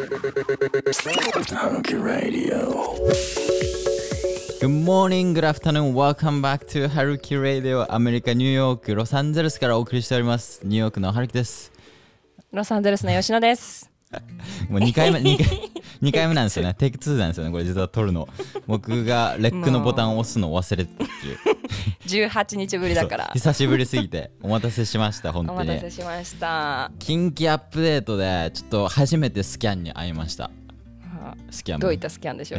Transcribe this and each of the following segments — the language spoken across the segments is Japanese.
Haruki Radio. Good morning, good afternoon, welcome back to Haruki Radio. アメリカ・ニューヨーク・ロサンゼルスからお送りしております。ニューヨークのハルキです。ロサンゼルスの吉野です。もう2回目なんですよね。テイク2なんですよね。これ実は撮るの。僕がレックのボタンを押すのを忘れてたっていう。18日ぶりだから久しぶりすぎてお待たせしました。本当にお待たせしました。近畿アップデートでちょっと初めてスキャンに会いました。スキャンどういったスキャンでしょう。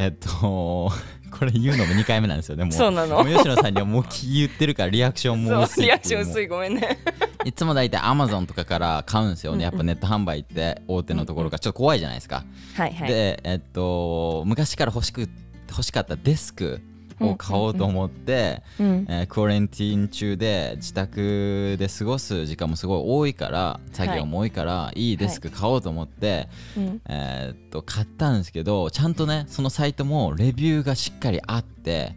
これ言うのも2回目なんですよね。もうそうなの。吉野さんにはもう言ってるからリアクションも薄い。リアクション薄い、ごめんね。いつもだいたい Amazon とかから買うんですよね。やっぱネット販売って大手のところがちょっと怖いじゃないですか。はいはい。で昔から欲しかったデスクを買おうと思って、クオレンティーン中で自宅で過ごす時間もすごい多いから作業も多いから、はい、いいデスク買おうと思って、はい、買ったんですけど、ちゃんとねそのサイトもレビューがしっかりあって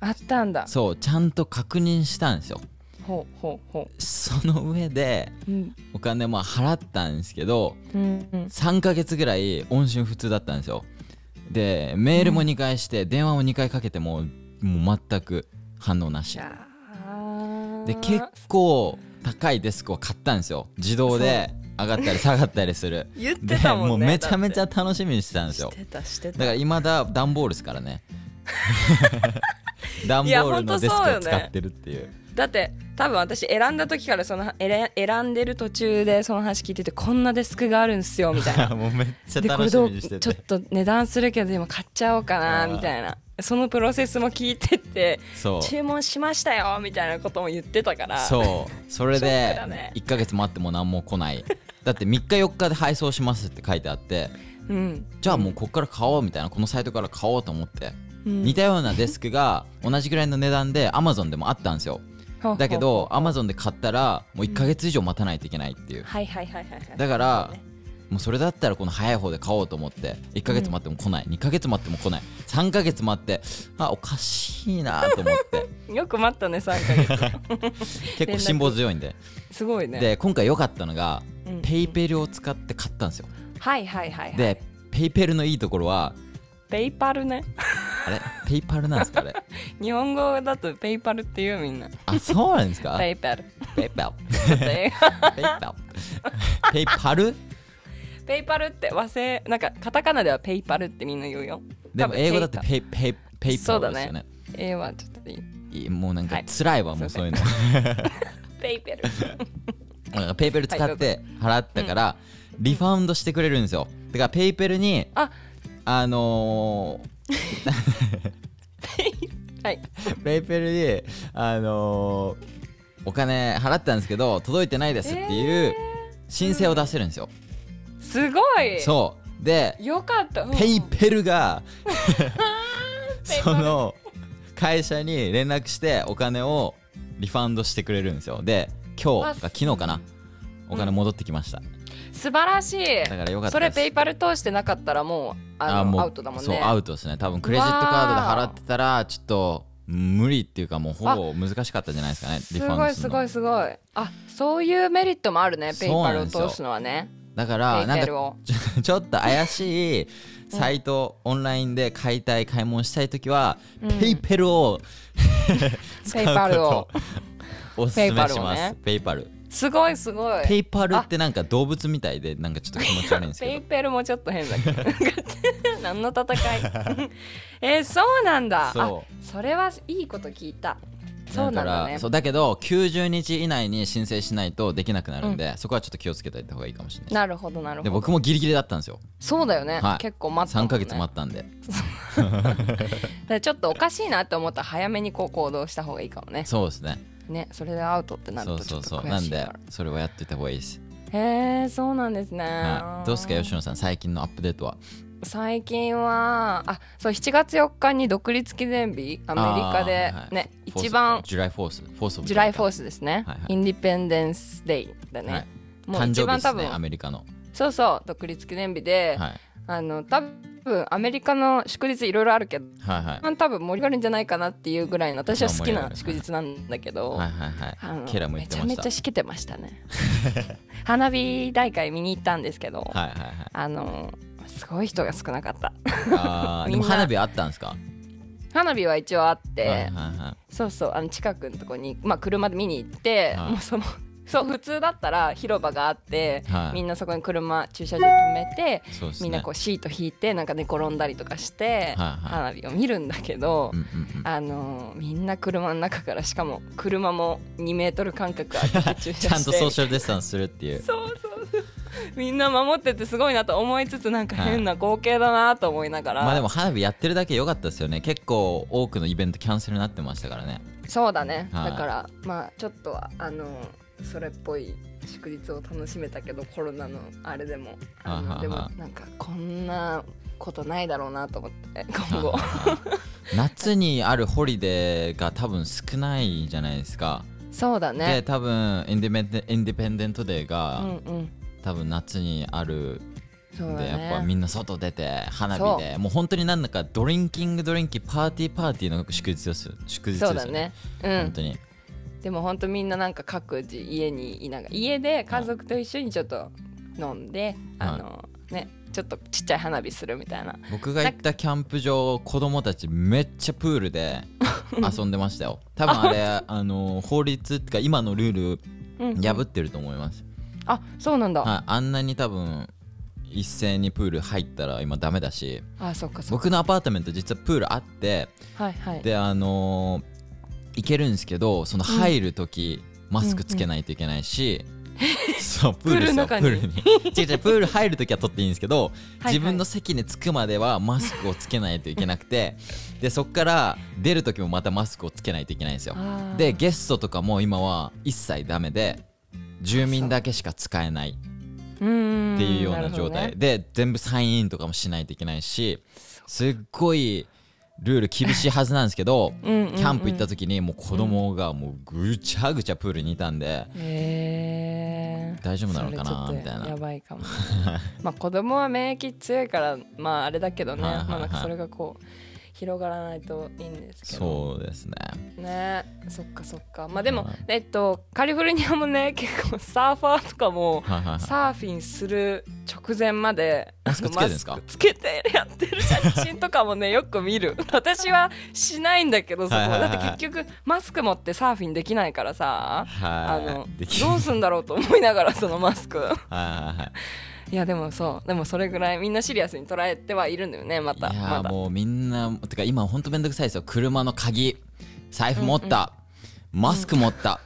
あったんだ。そう、ちゃんと確認したんですよ。ほうほうほう。その上で、お金も払ったんですけど、3ヶ月ぐらい音信不通だったんですよ。でメールも2回して、電話も2回かけてもう全く反応なしで、結構高いデスクを買ったんですよ。自動で上がったり下がったりする言ってたもんね。もうめちゃめちゃ楽しみにしてたんですよ。してただから今だ段ボールですからね。段ボールのデスクを使ってるっていう。だって多分私選んだ時からその選んでる途中でその話聞いてて、こんなデスクがあるんすよみたいな。もうめっちゃ楽しみにしてて、ちょっと値段するけどでも買っちゃおうかなみたいな、そのプロセスも聞いてって注文しましたよみたいなことも言ってたから。そうそれで1ヶ月待っても何も来ない。だって3日4日で配送しますって書いてあって、じゃあもうこっから買おうみたいな、このサイトから買おうと思って、似たようなデスクが同じぐらいの値段で Amazon でもあったんですよ。だけど Amazon で買ったらもう1ヶ月以上待たないといけないっていう。だからもうそれだったらこの早い方で買おうと思って、1ヶ月待っても来ない、2ヶ月待っても来ない、3ヶ月待って、あおかしいなと思ってよく待ったね3ヶ月。結構辛抱強いんで。すごいね。で今回良かったのが PayPal を使って買ったんですよ。はいはいはい。で PayPal のいいところはペイパルね。あれペイパルなんですかあれ。日本語だとペイパルって言うみんな。あ、そうなんですか。ペイパル。ペイパル。ペイパル。ペイパルって和製なんかカタカナではペイパルってみんな言うよ。でも英語だってペイパルですよね。そうだね。英語はちょっといい。もうなんか辛いわ、もうそういうの。ペイペル。ペイペル使って払ったからリファウンドしてくれるんですよ。だからペイペルにはい、ペイペルでお金払ったんですけど届いてないですっていう申請を出せるんですよ。すごい。そうでよかった、ペイペルがその会社に連絡してお金をリファンドしてくれるんですよ。で昨日かな、お金戻ってきました。素晴らしい。だからよかった。それペイパル通してなかったらもうアウトだもんね。そうアウトですね。多分クレジットカードで払ってたらちょっと無理っていうか、もうほぼ難しかったんじゃないですかね。リファンドの。すごいすごいすごい。あ、そういうメリットもあるね。ペイパルを通すのはね。だからなんかちょっと怪しいサイトオンラインで買い物したいときは、ペイペルを使うことをおすすめします。ペイパル。すごいすごい。ペイパルってなんか動物みたいでなんかちょっと気持ち悪いんですけど。ペイペルもちょっと変だけど。何の戦い。そうなんだ。それはいいこと聞いた。そうなんだね。そうだけど90日以内に申請しないとできなくなるんで、そこはちょっと気をつけておいた方がいいかもしれない。なるほどなるほど。で僕もギリギリだったんですよ。そうだよね。結構待ったもんね。3ヶ月待ったんで。ちょっとおかしいなって思ったら早めにこう行動した方がいいかもね。そうですね。ね、それでアウトってなるとちょっと悔しいから。そうそうそう。なんでそれはやってた方がいいです。へえ、そうなんですね、はい、どうですか吉野さん最近のアップデートは。最近はそう7月4日に独立記念日、アメリカでね、一番ジュライフォース、ジュライフォースですね、インディペンデンスデイだね、もう一番多分アメリカのそうそう独立記念日で、多分アメリカの祝日いろいろあるけど、多分盛り上がるんじゃないかなっていうぐらいの私は好きな祝日なんだけど、めちゃめちゃしけてましたね。花火大会見に行ったんですけど、すごい人が少なかった。あでも花火あったんですか？花火は一応あって、はいはいはい、そうそう、あの近くのとこに、まあ、車で見に行って、はい、もうそのそう普通だったら広場があって、はい、みんなそこに車駐車場止めて、ね、みんなこうシート引いてなんか寝転んだりとかして、はいはい、花火を見るんだけど、うんうんうん、みんな車の中から、しかも車も2メートル間隔あって駐車してちゃんとソーシャルディスタンスするっていうそうそうそう、みんな守っててすごいなと思いつつ、なんか変な光景だなと思いながら、はい、まあでも花火やってるだけ良かったですよね。結構多くのイベントキャンセルになってましたからね。そうだね、はい、だからまあちょっとはそれっぽい祝日を楽しめたけど、コロナのあれでもでもなんかこんなことないだろうなと思って今後夏にあるホリデーが多分少ないじゃないですか。そうだね。で多分インディペンデントデーが、うんうん、多分夏にあるんで、やっぱみんな外出て花火でもう本当になんだかドリンキングパーティーの祝日ですよね。そうだね、うん、本当に。でも本当みんななんか各自家にいながら、家で家族と一緒にちょっと飲んで、はい、ね、ちょっとちっちゃい花火するみたいな。僕が行ったキャンプ場、子供たちめっちゃプールで遊んでましたよ多分あれ法律ってか今のルール破ってると思います、うんうん、あ、そうなんだ、はい、あんなに多分一斉にプール入ったら今ダメだし。あ、そっかそっか。僕のアパートメント実はプールあって、はいはい、で行けるんですけど、その入るとき、うん、マスクつけないといけないし、うんうん、そうプールですよ、プールに違うプール入るときは取っていいんですけどはい、はい、自分の席に着くまではマスクをつけないといけなくてでそっから出るときもまたマスクをつけないといけないんですよ。でゲストとかも今は一切ダメで、住民だけしか使えないっていうような状態、ね、で全部サインインとかもしないといけないし、すっごいルール厳しいはずなんですけどうんうん、うん、キャンプ行った時にもう子供がもうぐちゃぐちゃプールにいたんで、大丈夫なのかなみたいな。やばいかもまあ子供は免疫強いからまああれだけどね、はいはいはい、まあなんかそれがこう広がらないといいんですけど。そうですね。ね、そっかそっか。まあでも、はい、カリフォルニアもね、結構サーファーとかも、はいはいはい、サーフィンする直前までマスクつけてるんですか？マスクつけてやってる写真とかもねよく見る私はしないんだけどそこ、はいはいはい、だって結局マスク持ってサーフィンできないからさ、はい、どうすんだろうと思いながらそのマスクはいはいはいいやでもそう、でもそれぐらいみんなシリアスに捉えてはいるんだよね。またいや、ま、だもうみんなてか今ほんとめんどくさいですよ。車の鍵、財布持った、うんうん、マスク持った、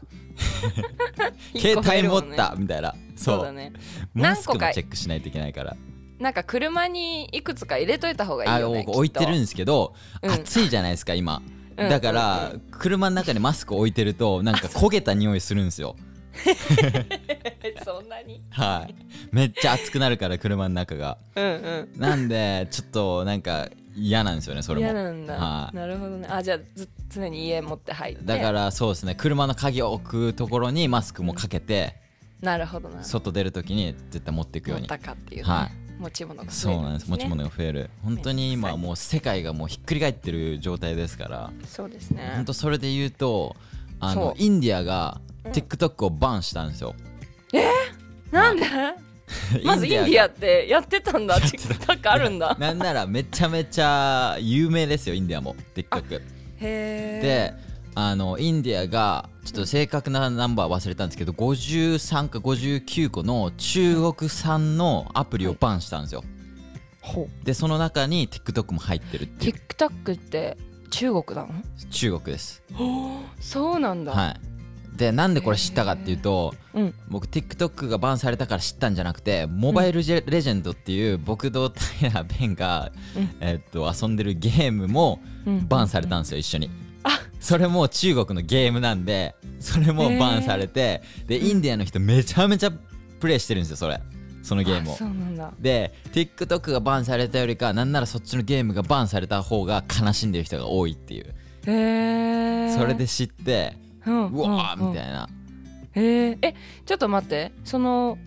うん、携帯持った、ね、みたいな。そう、そうだね、マスクもチェックしないといけないから、なんか車にいくつか入れといた方がいいよね。置いてるんですけど、うん、暑いじゃないですか今、うん、だから、うんうん、車の中にマスク置いてるとなんか焦げた匂いするんですよそんなにはい、めっちゃ暑くなるから車の中がうん、うん、なんでちょっとなんか嫌なんですよね。それも嫌なんだ、はい、なるほどね。あ、じゃあ常に家持って入って、だからそうですね、車の鍵を置くところにマスクもかけて、うん、なるほどな。外出るときに絶対持っていくように持ったかっていう、ね、はい、持ち物が増えるんですね。そうなんです、持ち物が増える。本当に今もう世界がもうひっくり返ってる状態ですから。そうですね。本当それで言うとインディアがTikTok をバンしたんですよ。なんでまずインディアってやってたんだTikTok あるんだなんならめちゃめちゃ有名ですよインディアも TikTok へー。でインディアがちょっと正確なナンバー忘れたんですけど、53か59個の中国産のアプリをバンしたんですよ、はい、でその中に TikTok も入ってるっていう。 TikTok って中国なの？中国です。そうなんだ。はい。でなんでこれ知ったかっていうと、うん、僕 TikTok がバンされたから知ったんじゃなくて、モバイルレジェンドっていう僕と平良弁が、遊んでるゲームもバンされたんですよ、一緒に。あ、それも中国のゲームなんで、それもバンされて、でインディアの人めちゃめちゃプレイしてるんですよそのゲームを。そうなんだ。で TikTok がバンされたよりか、なんならそっちのゲームがバンされた方が悲しんでる人が多いっていう。それで知ってうわーみたいな。ちょっと待って、その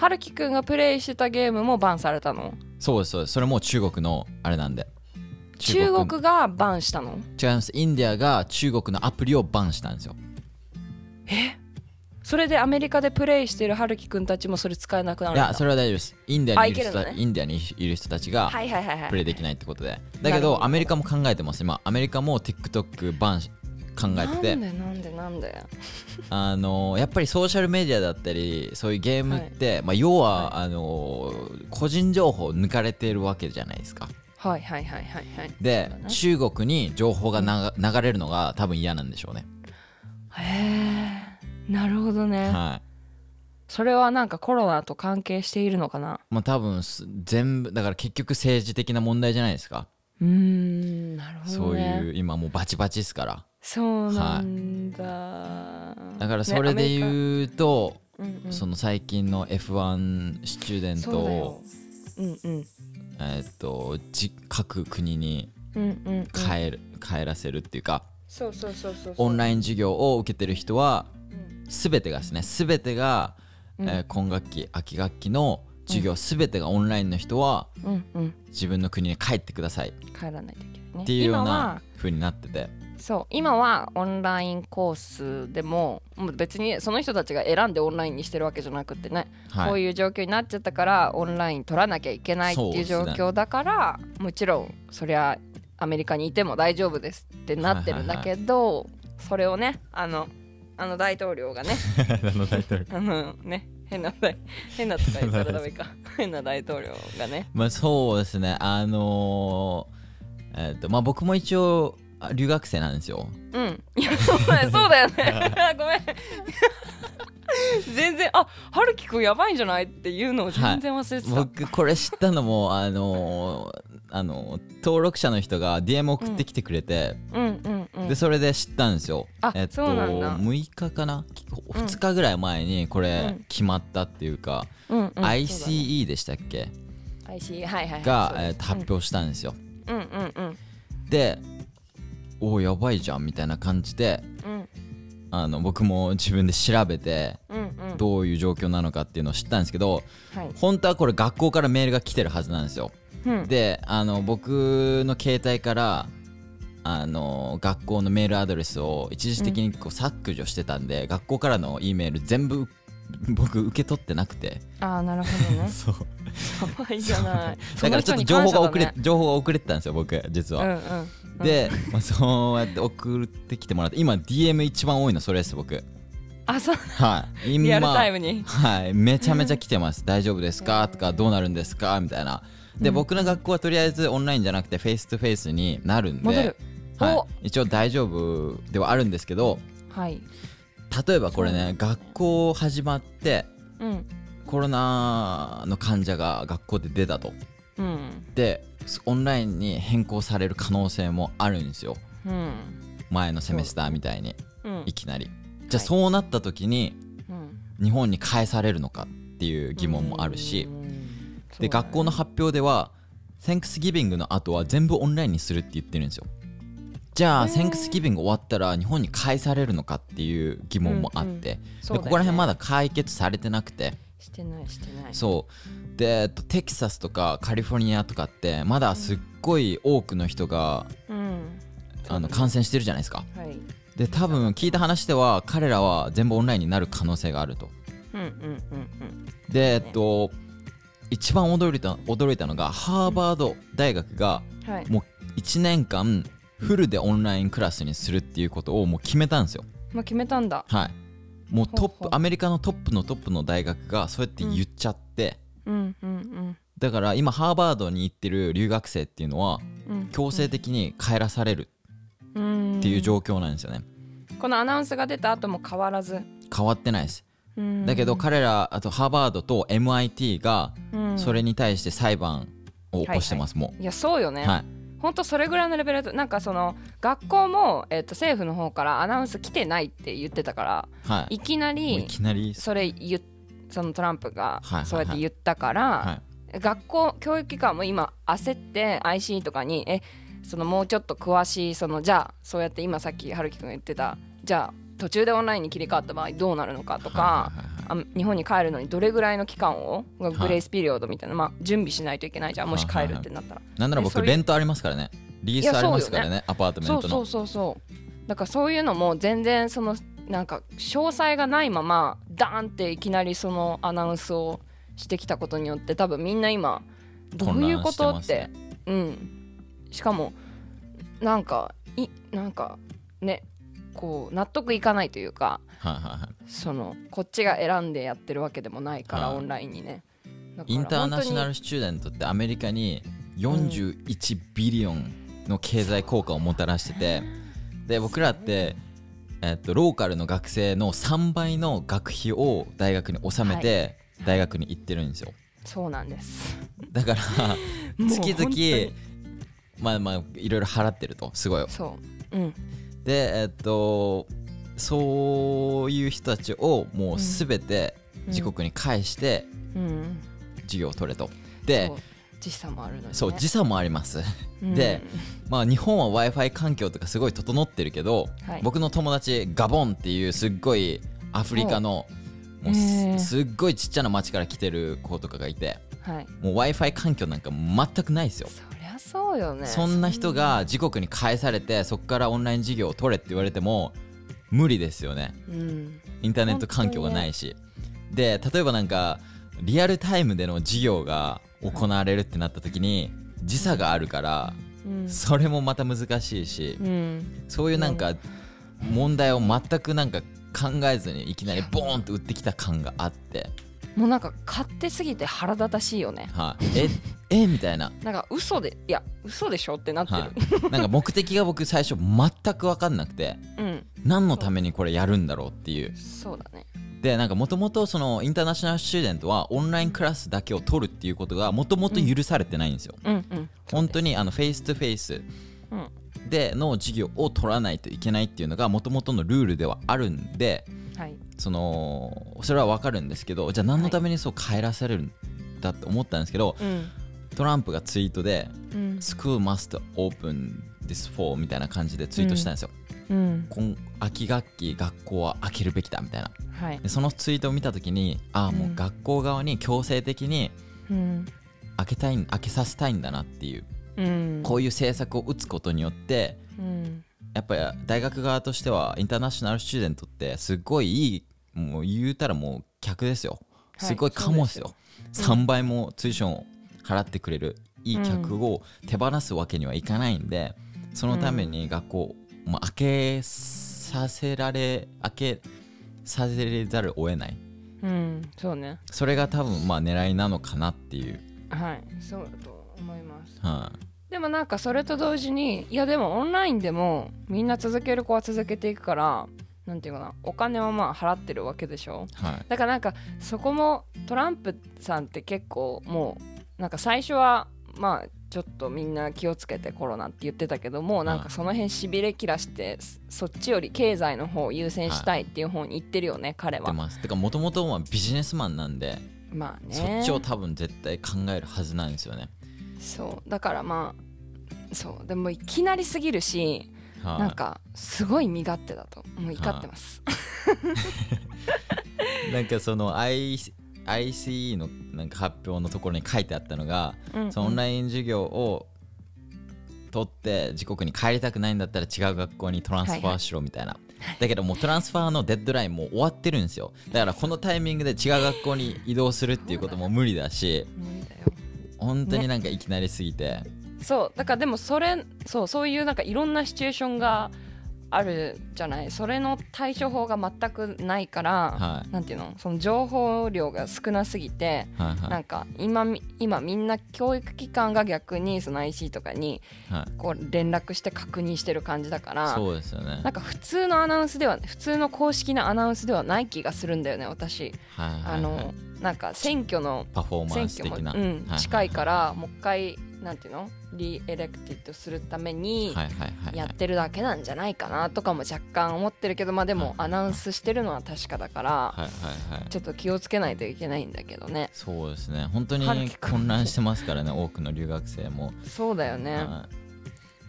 はるきくんがプレイしてたゲームもバンされたの？そうですそうです。それも中国のあれなんで。中国がバンしたの？違います。インディアが中国のアプリをバンしたんですよ。それでアメリカでプレイしてるハルキくんたちもそれ使えなくなるんだ。いや、それは大丈夫です。インディアにいる人、ね、インディアにいる人たちがプレイできないってことで、はいはいはいはい、だけどアメリカも考えてます今。アメリカも TikTok バン考えてて、なんでやっぱりソーシャルメディアだったりそういうゲームって、はい、まあ、要は、はい、個人情報抜かれてるわけじゃないですか。はいはいはいはい、はい、で、ね、中国に情報が流れるのが多分嫌なんでしょうね。へえ、なるほどね、はい、それはなんかコロナと関係しているのかな。まあ多分全部だから結局政治的な問題じゃないですか。なるほど、ね、そういう今もうバチバチですから。そうなんだ、はい、だからそれで言うと、ね、うんうん、その最近の F1 スチューデントを各国に帰らせるっていうか、オンライン授業を受けてる人は、うん、全てがですね、全てが、うん、今学期秋学期の授業、うん、全てがオンラインの人は、うんうん、自分の国に帰ってください、帰らないといけない、ね、っていうような風になってて、そう今はオンラインコースでも別にその人たちが選んでオンラインにしてるわけじゃなくてね、はい、こういう状況になっちゃったからオンライン取らなきゃいけないっていう状況だから、ね、もちろんそりゃアメリカにいても大丈夫ですってなってるんだけど、はいはいはい、それをねあの大統領がねあのね変なとか言ったらダメか変な大統領がね、まあそうですね、まあ僕も一応留学生なんですよ。うん。いや、そうだよね。ごめん。全然、あ、はるきくんやばいんじゃないっていうのを全然忘れてた。はい、僕これ知ったのも登録者の人が DM 送ってきてくれて、うんうんうんうん、でそれで知ったんですよ。あ、そうなんだ。6日かな、2日ぐらい前にこれ決まったっていうか、うんうんうん、ICE でしたっけ？ ICE、はいはい、が、発表したんですよ。うんうんうん。で。おやばいじゃんみたいな感じで、うん、僕も自分で調べて、うんうん、どういう状況なのかっていうのを知ったんですけど、はい、本当はこれ学校からメールが来てるはずなんですよ、うん、で僕の携帯から学校のメールアドレスを一時的にこう削除してたんで、うん、学校からの E メール全部僕受け取ってなくて。ああ、なるほどね。そう、やばいじゃない。だからちょっと情報が遅れてたんですよ僕実は、うんうんうん、で、まあ、そうやって送ってきてもらって今 DM 一番多いのそれです僕。あ、そう、はい、今リアルタイムに、はい、めちゃめちゃ来てます大丈夫ですかとかどうなるんですかみたいな。で、うん、僕の学校はとりあえずオンラインじゃなくてフェイストゥフェイスになるんで、はい、一応大丈夫ではあるんですけど、はい、例えばこれね、学校始まって、うん、コロナの患者が学校で出たと、うん、でオンラインに変更される可能性もあるんですよ、うん、前のセメスターみたいに、うん、いきなりじゃあそうなった時に、はい、日本に返されるのかっていう疑問もあるし、うん、で学校の発表ではセンクスギビングの後は全部オンラインにするって言ってるんですよ。じゃあセンクスギビング終わったら日本に返されるのかっていう疑問もあって、うんうん、でここら辺まだ解決されてなくて、してないそうで、テキサスとかカリフォルニアとかってまだすっごい多くの人が、うん、感染してるじゃないですか、はい、で多分聞いた話では彼らは全部オンラインになる可能性があると、うんうんうんうん、で、一番驚いたのがハーバード大学が、うんはい、もう1年間フルでオンラインクラスにするっていうことをもう決めたんですよ。もう決めたんだ。はい。もうトップ、アメリカのトップの大学がそうやって言っちゃって、うんうんうんうん、だから今ハーバードに行ってる留学生っていうのは、うん、強制的に帰らされるっていう状況なんですよね。このアナウンスが出た後も変わってないです。だけど彼ら、あとハーバードと MIT がそれに対して裁判を起こしてます、はいはい、もう。いや、そうよね。はい。本当それぐらいのレベルだと、なんかその学校も、政府の方からアナウンス来てないって言ってたから、はい、いきなりそのトランプがそうやって言ったから、はいはいはい、学校教育機関も今焦って ICE とかにそのもうちょっと詳しい、そのじゃあそうやって今さっきはるきくんが言ってた、じゃあ途中でオンラインに切り替わった場合どうなるのかとか、はいはいはい、日本に帰るのにどれぐらいの期間をグレースピリオドみたいな、まあ、準備しないといけないじゃん、もし帰るってなったら、はいはいはい、なんなら僕レントありますからね、リースありますからね、アパートメントの、そうそうそうそう、だからそういうのも全然そのなんか詳細がないままダーンっていきなりそのアナウンスをしてきたことによって多分みんな今どういうことって、うん、しかもなんかねこう納得いかないというか、はいはいはい、そのこっちが選んでやってるわけでもないから、はい、オンラインにねだからインターナショナルスチューデントってアメリカに41ビリオンの経済効果をもたらしてて、うん、で僕らって、ローカルの学生の3倍の学費を大学に納めて大学に行ってるんですよ、はい、そうなんですだから月々まあいろいろ払ってるとすごいそう、うん、でそういう人たちをもうすべて自国に返して授業を取れと、うん、で時差もあるので、ね、そう時差もあります、うん、で、まあ、日本は Wi-Fi 環境とかすごい整ってるけど、はい、僕の友達ガボンっていうすっごいアフリカのもうすっごいちっちゃな町から来てる子とかがいて、はい、もう Wi-Fi 環境なんか全くないですよそうよね、そんな人が自国に返されてそこからオンライン授業を取れって言われても無理ですよね、うん、インターネット環境がないし、ね、で例えばなんかリアルタイムでの授業が行われるってなった時に時差があるから、うん、それもまた難しいし、うん、そういうなんか問題を全くなんか考えずにいきなりボーンと打ってきた感があってもうなんか勝手すぎて腹立たしいよね、はい、えみたいななんか嘘でしょってなってる、はい、なんか目的が僕最初全く分かんなくて、うん、何のためにこれやるんだろうっていうそうだねでなんかもともとそのインターナショナルスチューデントはオンラインクラスだけを取るっていうことがもともと許されてないんですよ、うんうんうん、本当にフェイスとフェイスでの授業を取らないといけないっていうのがもともとのルールではあるんで、はい、それは分かるんですけどじゃあ何のためにそう帰らせるんだって思ったんですけど、はいうん、トランプがツイートで、うん、School must open this fall みたいな感じでツイートしたんですよ、うん、秋学期学校は開けるべきだみたいな、はい、でそのツイートを見たときにああもう学校側に強制的に開けさせたいんだなっていう、うん、こういう政策を打つことによって、うんやっぱり大学側としてはインターナショナルスチューデントってすごいいいもう言うたらもう客ですよすごいカモですよ、はい、ですよ3倍もツーションを払ってくれるいい客を手放すわけにはいかないんで、うん、そのために学校、まあ、開けさせざるを得ない、うん、そうねそれが多分まあ狙いなのかなっていうはいそうだと思いますはいでもなんかそれと同時にいやでもオンラインでもみんな続ける子は続けていくからなんていうかなお金はまあ払ってるわけでしょ、はい、だからなんかそこもトランプさんって結構もうなんか最初はまあちょっとみんな気をつけてコロナって言ってたけどもなんかその辺しびれ切らしてそっちより経済の方を優先したいっていう方に行ってるよね、はい、彼はてかもともとはビジネスマンなんで、まあね、そっちを多分絶対考えるはずなんですよねそうだからまあそうでもいきなりすぎるし、はあ、なんかすごい身勝手だともう怒ってます、はあ、なんかその ICE のなんか発表のところに書いてあったのが、うんうん、そのオンライン授業を取って自国に帰りたくないんだったら違う学校にトランスファーしろみたいな、はいはい、だけどもうトランスファーのデッドラインもう終わってるんですよだからこのタイミングで違う学校に移動するっていうことも無理だし本当になんかいきなりすぎて、ね、そうだからでもそういうなんかいろんなシチュエーションがあるじゃないそれの対処法が全くないから、はい、なんていうのその情報量が少なすぎて、はいはい、なんか今みんな教育機関が逆にその IC とかにこう連絡して確認してる感じだから、はい、そうですよねなんか普通の公式なアナウンスではない気がするんだよね私、はいはいはい、なんか選挙のパフォーマンス的な、うん、近いからもう一回なんていうのリエレクティッドするためにやってるだけなんじゃないかなとかも若干思ってるけどまあでもアナウンスしてるのは確かだからちょっと気をつけないといけないんだけどねそうですね本当に混乱してますからね多くの留学生もそうだよね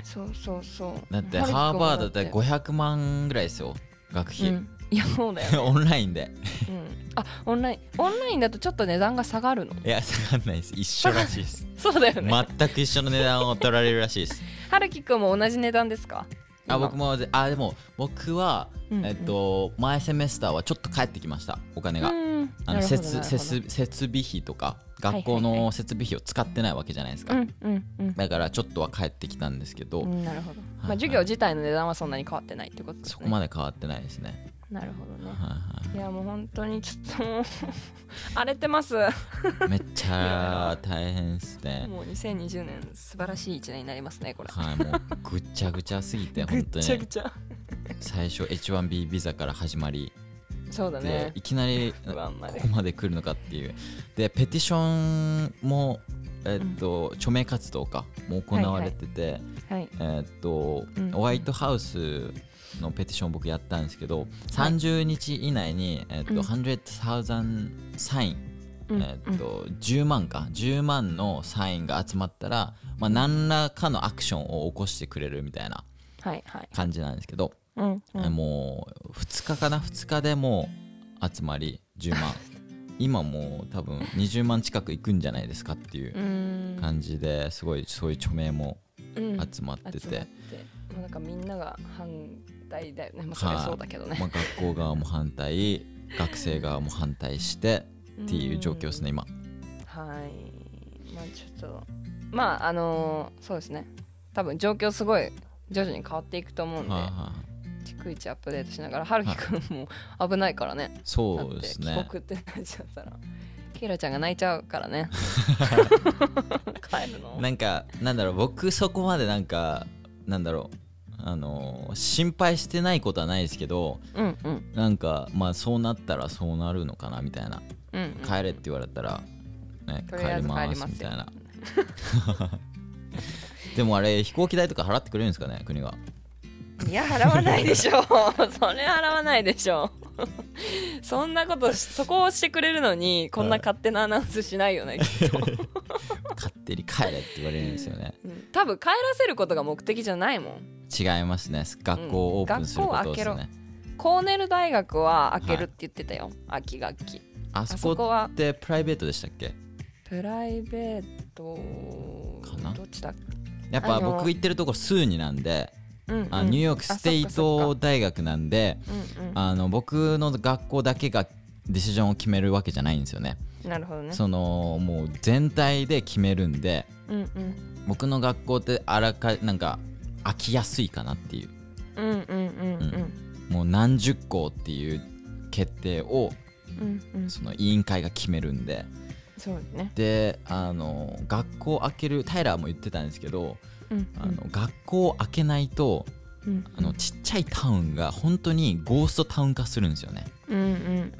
そうだってハーバードって500万ぐらいですよ学費、うんいやそうだよね、オンラインで、うん、あオンラインだとちょっと値段が下がるのいや下がんないです一緒らしいですそうだよね全く一緒の値段を取られるらしいですはるきくんも同じ値段ですかあ、僕も、あ、でも僕は、前セメスターはちょっと返ってきました、お金が。設備費とか学校の設備費を使ってないわけじゃないですか、だからちょっとは返ってきたんですけど、なるほど、まあ、授業自体の値段はそんなに変わってないってことですね。そこまで変わってないですね。なるほどね、いやもう本当にちょっともう荒れてますめっちゃ大変ですね。もう2020年素晴らしい1年になりますねこれ。はい、もうぐちゃぐちゃすぎて本当にぐちゃぐちゃ最初 H1B ビザから始まり、そうだね、いきなりここまで来るのかっていう。でペティションも、署名活動かも行われてて、ホワイトハウスのペティション僕やったんですけど、30日以内に、100,000 サイン、10万か10万のサインが集まったら、まあ、何らかのアクションを起こしてくれるみたいな感じなんですけど、もう2日でもう集まり10万、今もう多分20万近くいくんじゃないですかっていう感じで、すごいそういう著名も集まってて、もうなんかみんなが反対だよね、まあ、それはそうだけどね、まあ、学校側も反対学生側も反対してっていう状況ですね今。はい、まあ、ちょっとまあそうですね、多分状況すごい徐々に変わっていくと思うんで、逐一アップデートしながら。はるきくんも危ないからね。そうですね、帰国ってなっちゃったらケイラちゃんが泣いちゃうからね帰るのなんかなんだろう、僕そこまでなんかなんだろう、心配してないことはないですけど、なんかまあそうなったらそうなるのかなみたいな、帰れって言われたら、ね、帰りますみたいなでもあれ飛行機代とか払ってくれるんですかね国が。いや払わないでしょそれ払わないでしょそんなことそこをしてくれるのにこんな勝手なアナウンスしないよねきっと勝手に帰れって言われるんですよね、多分帰らせることが目的じゃないもん。違いますね、学校をオープンすることですね、学校開けろ。コーネル大学は開けるって言ってたよ、秋学期。あそこってプライベートでしたっけ。プライベートかな、どっちだっけ。やっぱ僕行ってるとこスーニなんで、ニューヨークステイト大学なんで、僕の学校だけがディシジョンを決めるわけじゃないんですよね。なるほどね。そのもう全体で決めるんで、僕の学校ってなんか飽きやすいかなっていう、もう何十校っていう決定を、その委員会が決めるんで。そうですね。で学校開ける、タイラーも言ってたんですけど、学校を開けないと、ちっちゃいタウンが本当にゴーストタウン化するんですよね、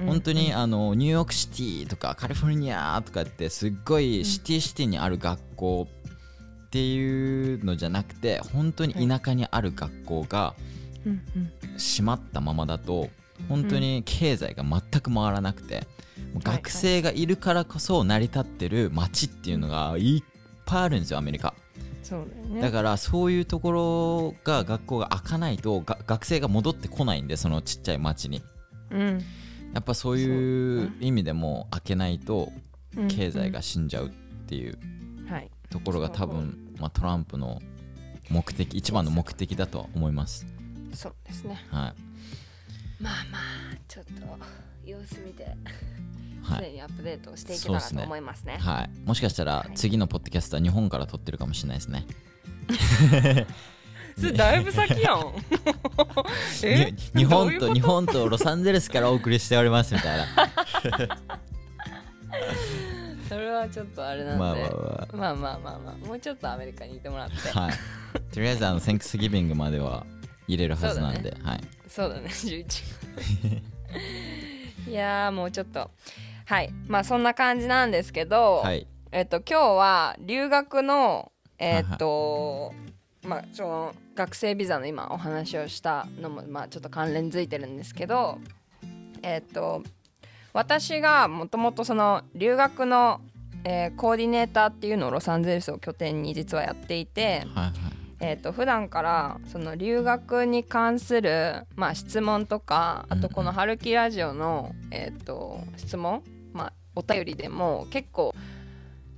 本当にニューヨークシティとかカリフォルニアとかってすっごいシティにある学校っていうのじゃなくて、本当に田舎にある学校が閉まったままだと本当に経済が全く回らなくて、学生がいるからこそ成り立ってる街っていうのがいっぱいあるんですよアメリカ。そうだよね。だからそういうところが学校が開かないと学生が戻ってこないんで、そのちっちゃい町に、やっぱそういう意味でも開けないと経済が死んじゃうっていうところが多分、トランプの目的、一番の目的だとは思います。そうですね、まあまあちょっと様子見て常にアップデートしていけたらと思いますね。もしかしたら次のポッドキャストは日本から撮ってるかもしれないですねそれだいぶ先やん日本とロサンゼルスからお送りしておりますみたいなそれはちょっとあれなんで、もうちょっとアメリカにいてもらって、とりあえずセンクスギビングまでは入れるはずなんで。そうだね、11月いやもうちょっとまあそんな感じなんですけど、今日は留学のまあその学生ビザの今お話をしたのもまあちょっと関連づいてるんですけど、私がもともとその留学の、コーディネーターっていうのをロサンゼルスを拠点に実はやっていて、普段からその留学に関する、まあ、質問とか、あとこの春樹ラジオの、質問、お便りでも結構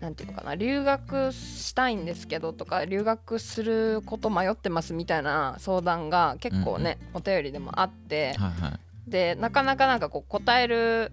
なんていうのかな、留学したいんですけどとか留学すること迷ってますみたいな相談が結構ね、うん、お便りでもあって、はいはい、でなかなかなんかこう答える、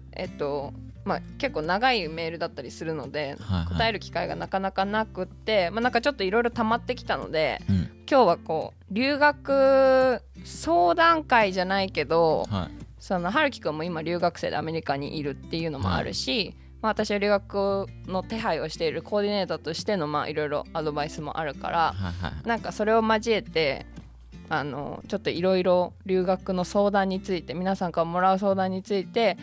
まあ、結構長いメールだったりするので、はいはい、答える機会がなかなかなくって、まあ、なんかちょっといろいろ溜まってきたので、うん、今日はこう留学相談会じゃないけど、はい、その春樹くんも今留学生でアメリカにいるっていうのもあるし、はい、まあ、私は留学の手配をしているコーディネーターとしてのいろいろアドバイスもあるから、はいはい、なんかそれを交えてちょっといろいろ留学の相談について、皆さんからもらう相談について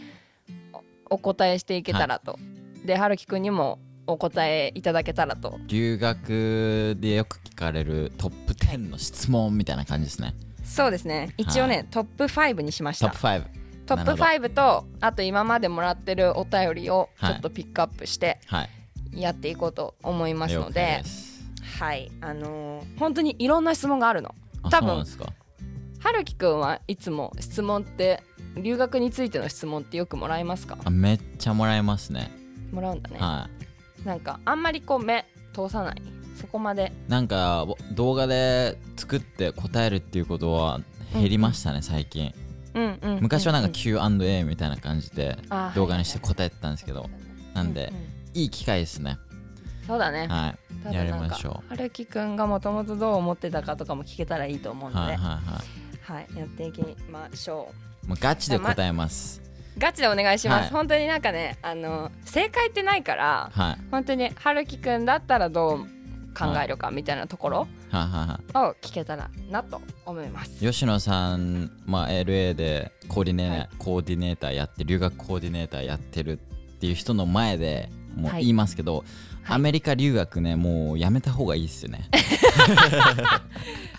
お答えしていけたらと、はい、で春樹くんにもお答えいただけたらと。留学でよく聞かれるトップ10の質問みたいな感じですね。そうですね、一応ね、はい、トップ5にしました。トップ5と、あと今までもらってるお便りをちょっとピックアップしてやっていこうと思いますので、はいはい、本当にいろんな質問があるの。多分春樹くんはいつも質問って、留学についての質問ってよくもらえますか？めっちゃもらえますね。もらうんだね、はい、なんかあんまりこう目通さない、そこまでなんか動画で作って答えるっていうことは減りましたね、うん、最近、うんうん、昔はなんか Q&A みたいな感じで動画にして答えてたんですけど、なんで、うんうん、いい機会ですね。そうだね、はい、やりましょう。春樹くんがもともとどう思ってたかとかも聞けたらいいと思うので、はいはいはいはい、やっていきましょう。もうガチで答えます、ガチでお願いします、はい、本当になんかね、正解ってないから、はい、本当に春樹くんだったらどう考えるかみたいなところを聞けたらなと思います。吉野さん、まあ、LA でコーディネーターやって、留学コーディネーターやってるっていう人の前でもう言いますけど、はいはい、アメリカ留学ね、もうやめた方がいいっすよね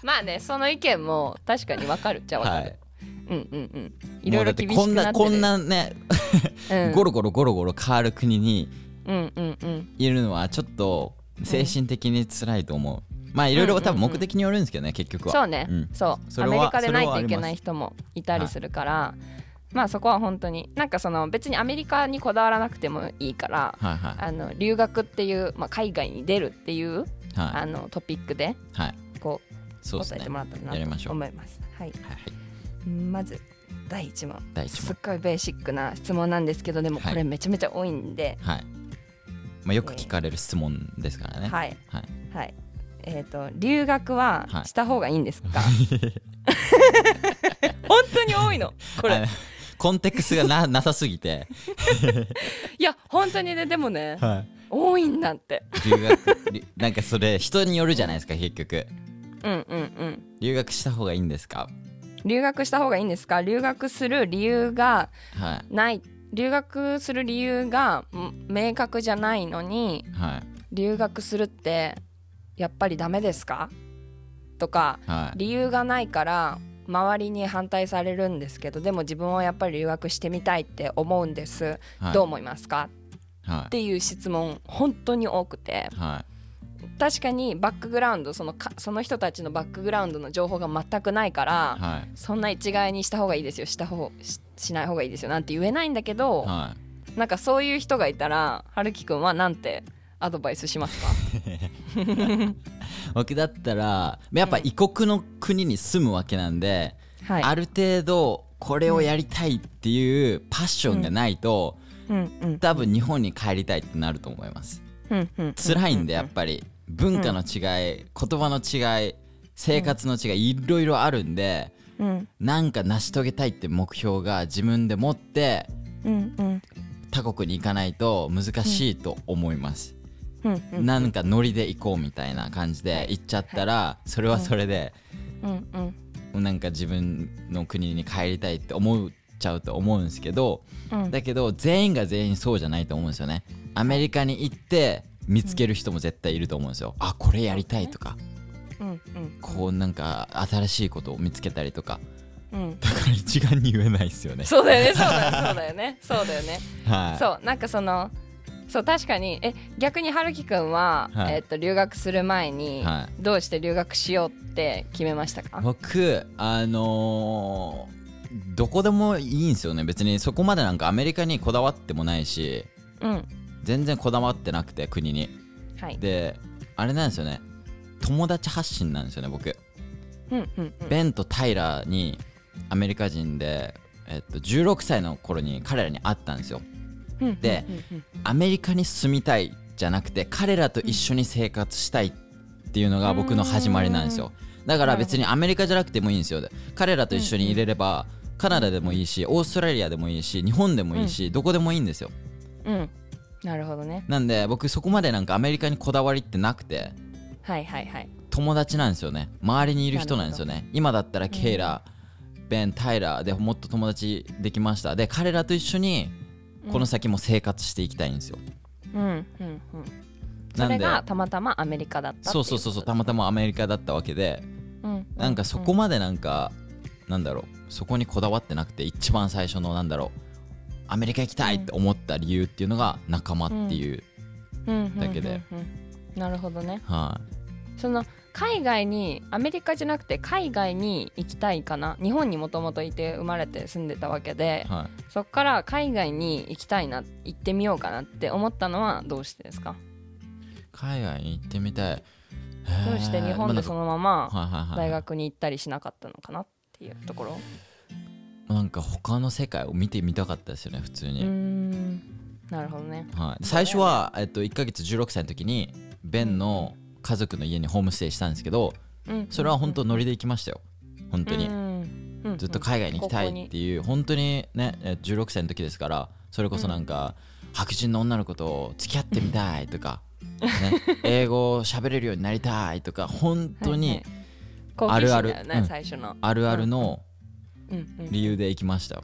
まあね、その意見も確かに分かるっちゃ分かる、はい、うんうんうん、いろいろ厳しくなってる。こんなねゴロゴロ変わる国にいるのはちょっと精神的に辛いと思う、うん、まあいろいろ多分目的によるんですけどね、うんうんうん、結局はそうね、うん、そうアメリカでないといけない人もいたりするから、はい、まあそこは本当になんか別にアメリカにこだわらなくてもいいから、はいはい、留学っていう、まあ、海外に出るっていう、はい、トピックでこう、はい、答えてもらったらなと思います。はい、はい、まず第1問、すっごいベーシックな質問なんですけど、でもこれめちゃめちゃ多いんで、はいはい、まあ、よく聞かれる質問ですからね、はいはいはい、留学はした方がいいんですか、はい、本当に多いのこれ、コンテクストが なさすぎていや本当にね、でもね、はい、多いんだって。留学なんかそれ人によるじゃないですか結局、うんうんうん、留学した方がいいんですか、留学した方がいいんですか、留学する理由がない、はい、留学する理由が明確じゃないのに、はい、留学するってやっぱりダメですかとか、はい、理由がないから周りに反対されるんですけど、でも自分はやっぱり留学してみたいって思うんです、はい、どう思いますか、はい、っていう質問本当に多くて、はい、確かにバックグラウンドその人たちのバックグラウンドの情報が全くないから、はい、そんな一概にした方がいいですよ、しない方がいいですよなんて言えないんだけど、はい、なんかそういう人がいたら春樹くんはなんてアドバイスしますか僕だったらやっぱ異国の国に住むわけなんで、うん、ある程度これをやりたいっていうパッションがないと、うん、多分日本に帰りたいってなると思います、うんうん、辛いんでやっぱり文化の違い、うん、言葉の違い、生活の違い、いろいろあるんで、うん、なんか成し遂げたいって目標が自分で持って、うんうん、他国に行かないと難しいと思います、うんうん、なんかノリで行こうみたいな感じで行っちゃったら、はい、それはそれで、うんうん、なんか自分の国に帰りたいって思っちゃうと思うんですけど、うん、だけど全員が全員そうじゃないと思うんですよね。アメリカに行って見つける人も絶対いると思うんですよ、あ、これやりたいとか、うんうん、こうなんか新しいことを見つけたりとか、うん、だから一概に言えないですよね。そうだよね、そうだよねはい、そうなんかそう確かに逆に春樹くんは、はい、留学する前に、はい、どうして留学しようって決めましたか？僕どこでもいいんですよね。別にそこまでなんかアメリカにこだわってもないし、うん、全然こだわってなくて国に、はい、であれなんですよね、友達発信なんですよね僕、うんうんうん、ベンとタイラにアメリカ人で、16歳の頃に彼らに会ったんですよ、うんうんうんうん、でアメリカに住みたいじゃなくて彼らと一緒に生活したいっていうのが僕の始まりなんですよ。だから別にアメリカじゃなくてもいいんですよ、彼らと一緒にいれれば、うんうん、カナダでもいいしオーストラリアでもいいし日本でもいいし、うん、どこでもいいんですよ、うん、なるほどね。なんで僕そこまでなんかアメリカにこだわりってなくて、はいはいはい、友達なんですよね、周りにいる人なんですよね。今だったらケイラ、うん、ベン、タイラーでもっと友達できました。で彼らと一緒にこの先も生活していきたいんですよ、うんうんうんうん、それがたまたまアメリカだったっていうことですね。そうそうそう、たまたまアメリカだったわけで、うん、なんかそこまでなんか、うん、なんだろう、そこにこだわってなくて、一番最初のなんだろう、アメリカ行きたいって思った理由っていうのが仲間っていうだけで、なるほどね、はい。その海外に、アメリカじゃなくて海外に行きたいかな、日本にもともといて生まれて住んでたわけで、はい、そっから海外に行きたいな、行ってみようかなって思ったのはどうしてですか？海外に行ってみたい、どうして日本でそのまま大学に行ったりしなかったのかなっていうところ、なんか他の世界を見てみたかったですよね普通に。うーん、なるほどね、はい、最初は、1ヶ月16歳の時にベンの家族の家にホームステイしたんですけど、うん、それは本当ノリで行きましたよ本当に、うん、ずっと海外に行きたいっていう、ここ本当にね16歳の時ですから、それこそなんか、うん、白人の女の子と付き合ってみたいとか、ね、英語を喋れるようになりたいとか、本当にあるある、あるあるの理由で行きました、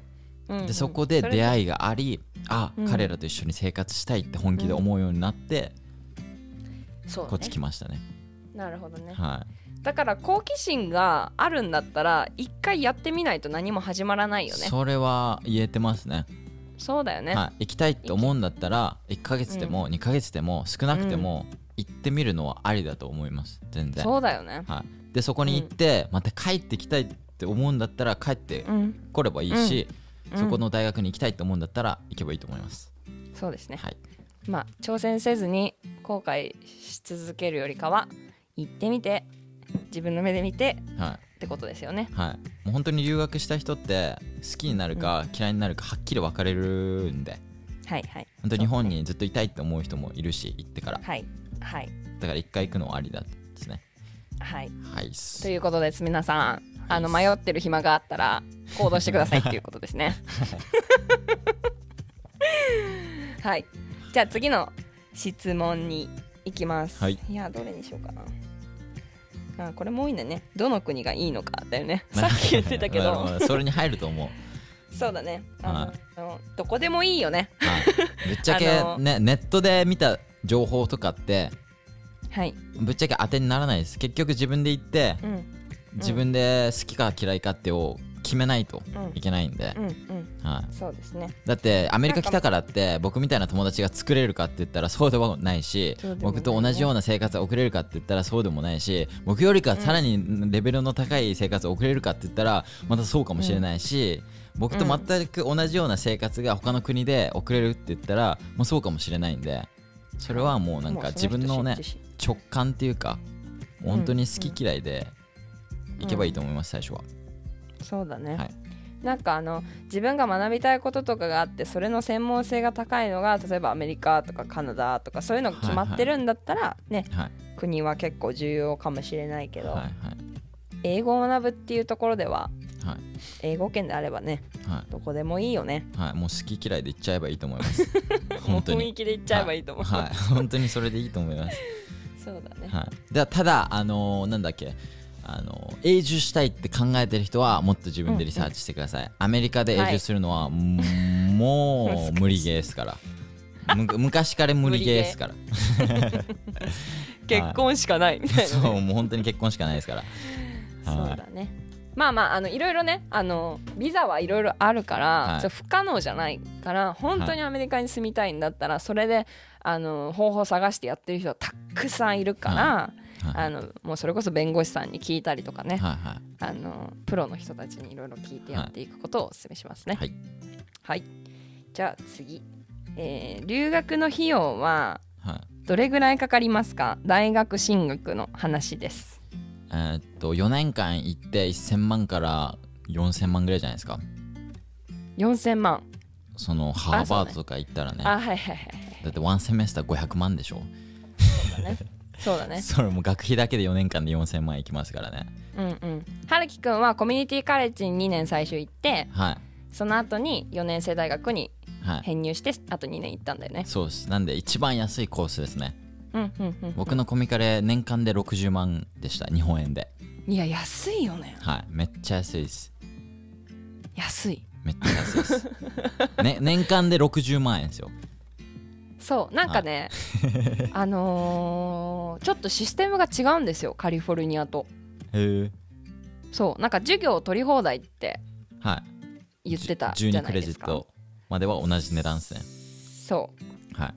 うんうん、でそこで出会いがあり、あ、うん、彼らと一緒に生活したいって本気で思うようになって、うん、こっち来ましたね。なるほどね、はい、だから好奇心があるんだったら一回やってみないと何も始まらないよね。それは言えてますね。そうだよね、はい、行きたいって思うんだったら1ヶ月でも2ヶ月でも少なくても行ってみるのはありだと思います全然。そうだよね、はい、でそこに行ってまた帰ってきたいって思うんだったら帰ってこればいいし、うんうん、そこの大学に行きたいって思うんだったら行けばいいと思います、うん、そうですね、はい、まあ挑戦せずに後悔し続けるよりかは行ってみて自分の目で見て、はいってことですよね、はい、もう本当に留学した人って好きになるか嫌いになるかはっきり分かれるんで、はいはい、本当に日本にずっといたいって思う人もいるし行ってから、はいはい、だから一回行くのはありだですね、はい、はい、ということです。皆さん迷ってる暇があったら行動してくださいっていうことですねはい、じゃあ次の質問に行きます、はい、いやどれにしようかな。あ、これも多いんだね。どの国がいいのかだよねさっき言ってたけどそれに入ると思うそうだね、どこでもいいよね、はい、ぶっちゃけ、ね、ネットで見た情報とかって、はい、ぶっちゃけ当てにならないです。結局自分で行って、うん、自分で好きか嫌いかってを決めないといけないんで、うんうんうん、はい、そうですね。だってアメリカ来たからって僕みたいな友達が作れるかって言ったらそうではないし、ね、僕と同じような生活を送れるかって言ったらそうでもないし、僕よりかさらにレベルの高い生活を送れるかって言ったらまたそうかもしれないし、うん、僕と全く同じような生活が他の国で送れるって言ったらもうそうかもしれないんで、それはもうなんか自分のね直感っていうか本当に好き嫌いでいけばいいと思います。最初はそうだね、はい、なんか自分が学びたいこととかがあって、それの専門性が高いのが例えばアメリカとかカナダとかそういうのが決まってるんだったらね、はいはい、国は結構重要かもしれないけど、はいはい、英語を学ぶっていうところでは、はい、英語圏であればね、はい、どこでもいいよね、はい、もう好き嫌いで言っちゃえばいいと思います本当にもう雰囲気で言っちゃえばいいと思います、はいはい、本当にそれでいいと思いますそうだね、はい、ではただなんだっけ、永住したいって考えてる人はもっと自分でリサーチしてください、うんうん、アメリカで永住するのは、はい、もう無理ゲーですから昔から無理ゲーですから結婚しかないみたいな、ね、そうもう本当に結婚しかないですからそうだね、まあまあいろいろねビザはいろいろあるから、はい、不可能じゃないから本当にアメリカに住みたいんだったら、はい、それで方法探してやってる人はたくさんいるから、はい、もうそれこそ弁護士さんに聞いたりとかね、はいはい、プロの人たちにいろいろ聞いてやっていくことをお勧めしますね。はい、はい、じゃあ次留学の費用はどれぐらいかかりますか？大学進学の話です。4年間行って1000万から4000万ぐらいじゃないですか。4000万、そのハーバードとか行ったらね。あ、はいはいはい。だってワンセメスター500万でしょ。そうだね。そうだね。それも学費だけで4年間で4000万いきますからね。うんうん。春樹くんはコミュニティカレッジに2年最初行って、はい、その後に4年生大学に編入して、はい、あと2年行ったんだよね。そうです。なんで一番安いコースですね。うんうんうんうん。僕のコミカレ年間で60万でした、日本円で。いや安いよね。はい、めっちゃ安いです。安い。めっちゃ安いです、ね、年間で60万円ですよ。そうなんかね、はい、ちょっとシステムが違うんですよ、カリフォルニアと。へえ。そうなんか授業を取り放題って言ってたじゃないですか、はい、12クレジットまでは同じ値段ですね。そう、はい、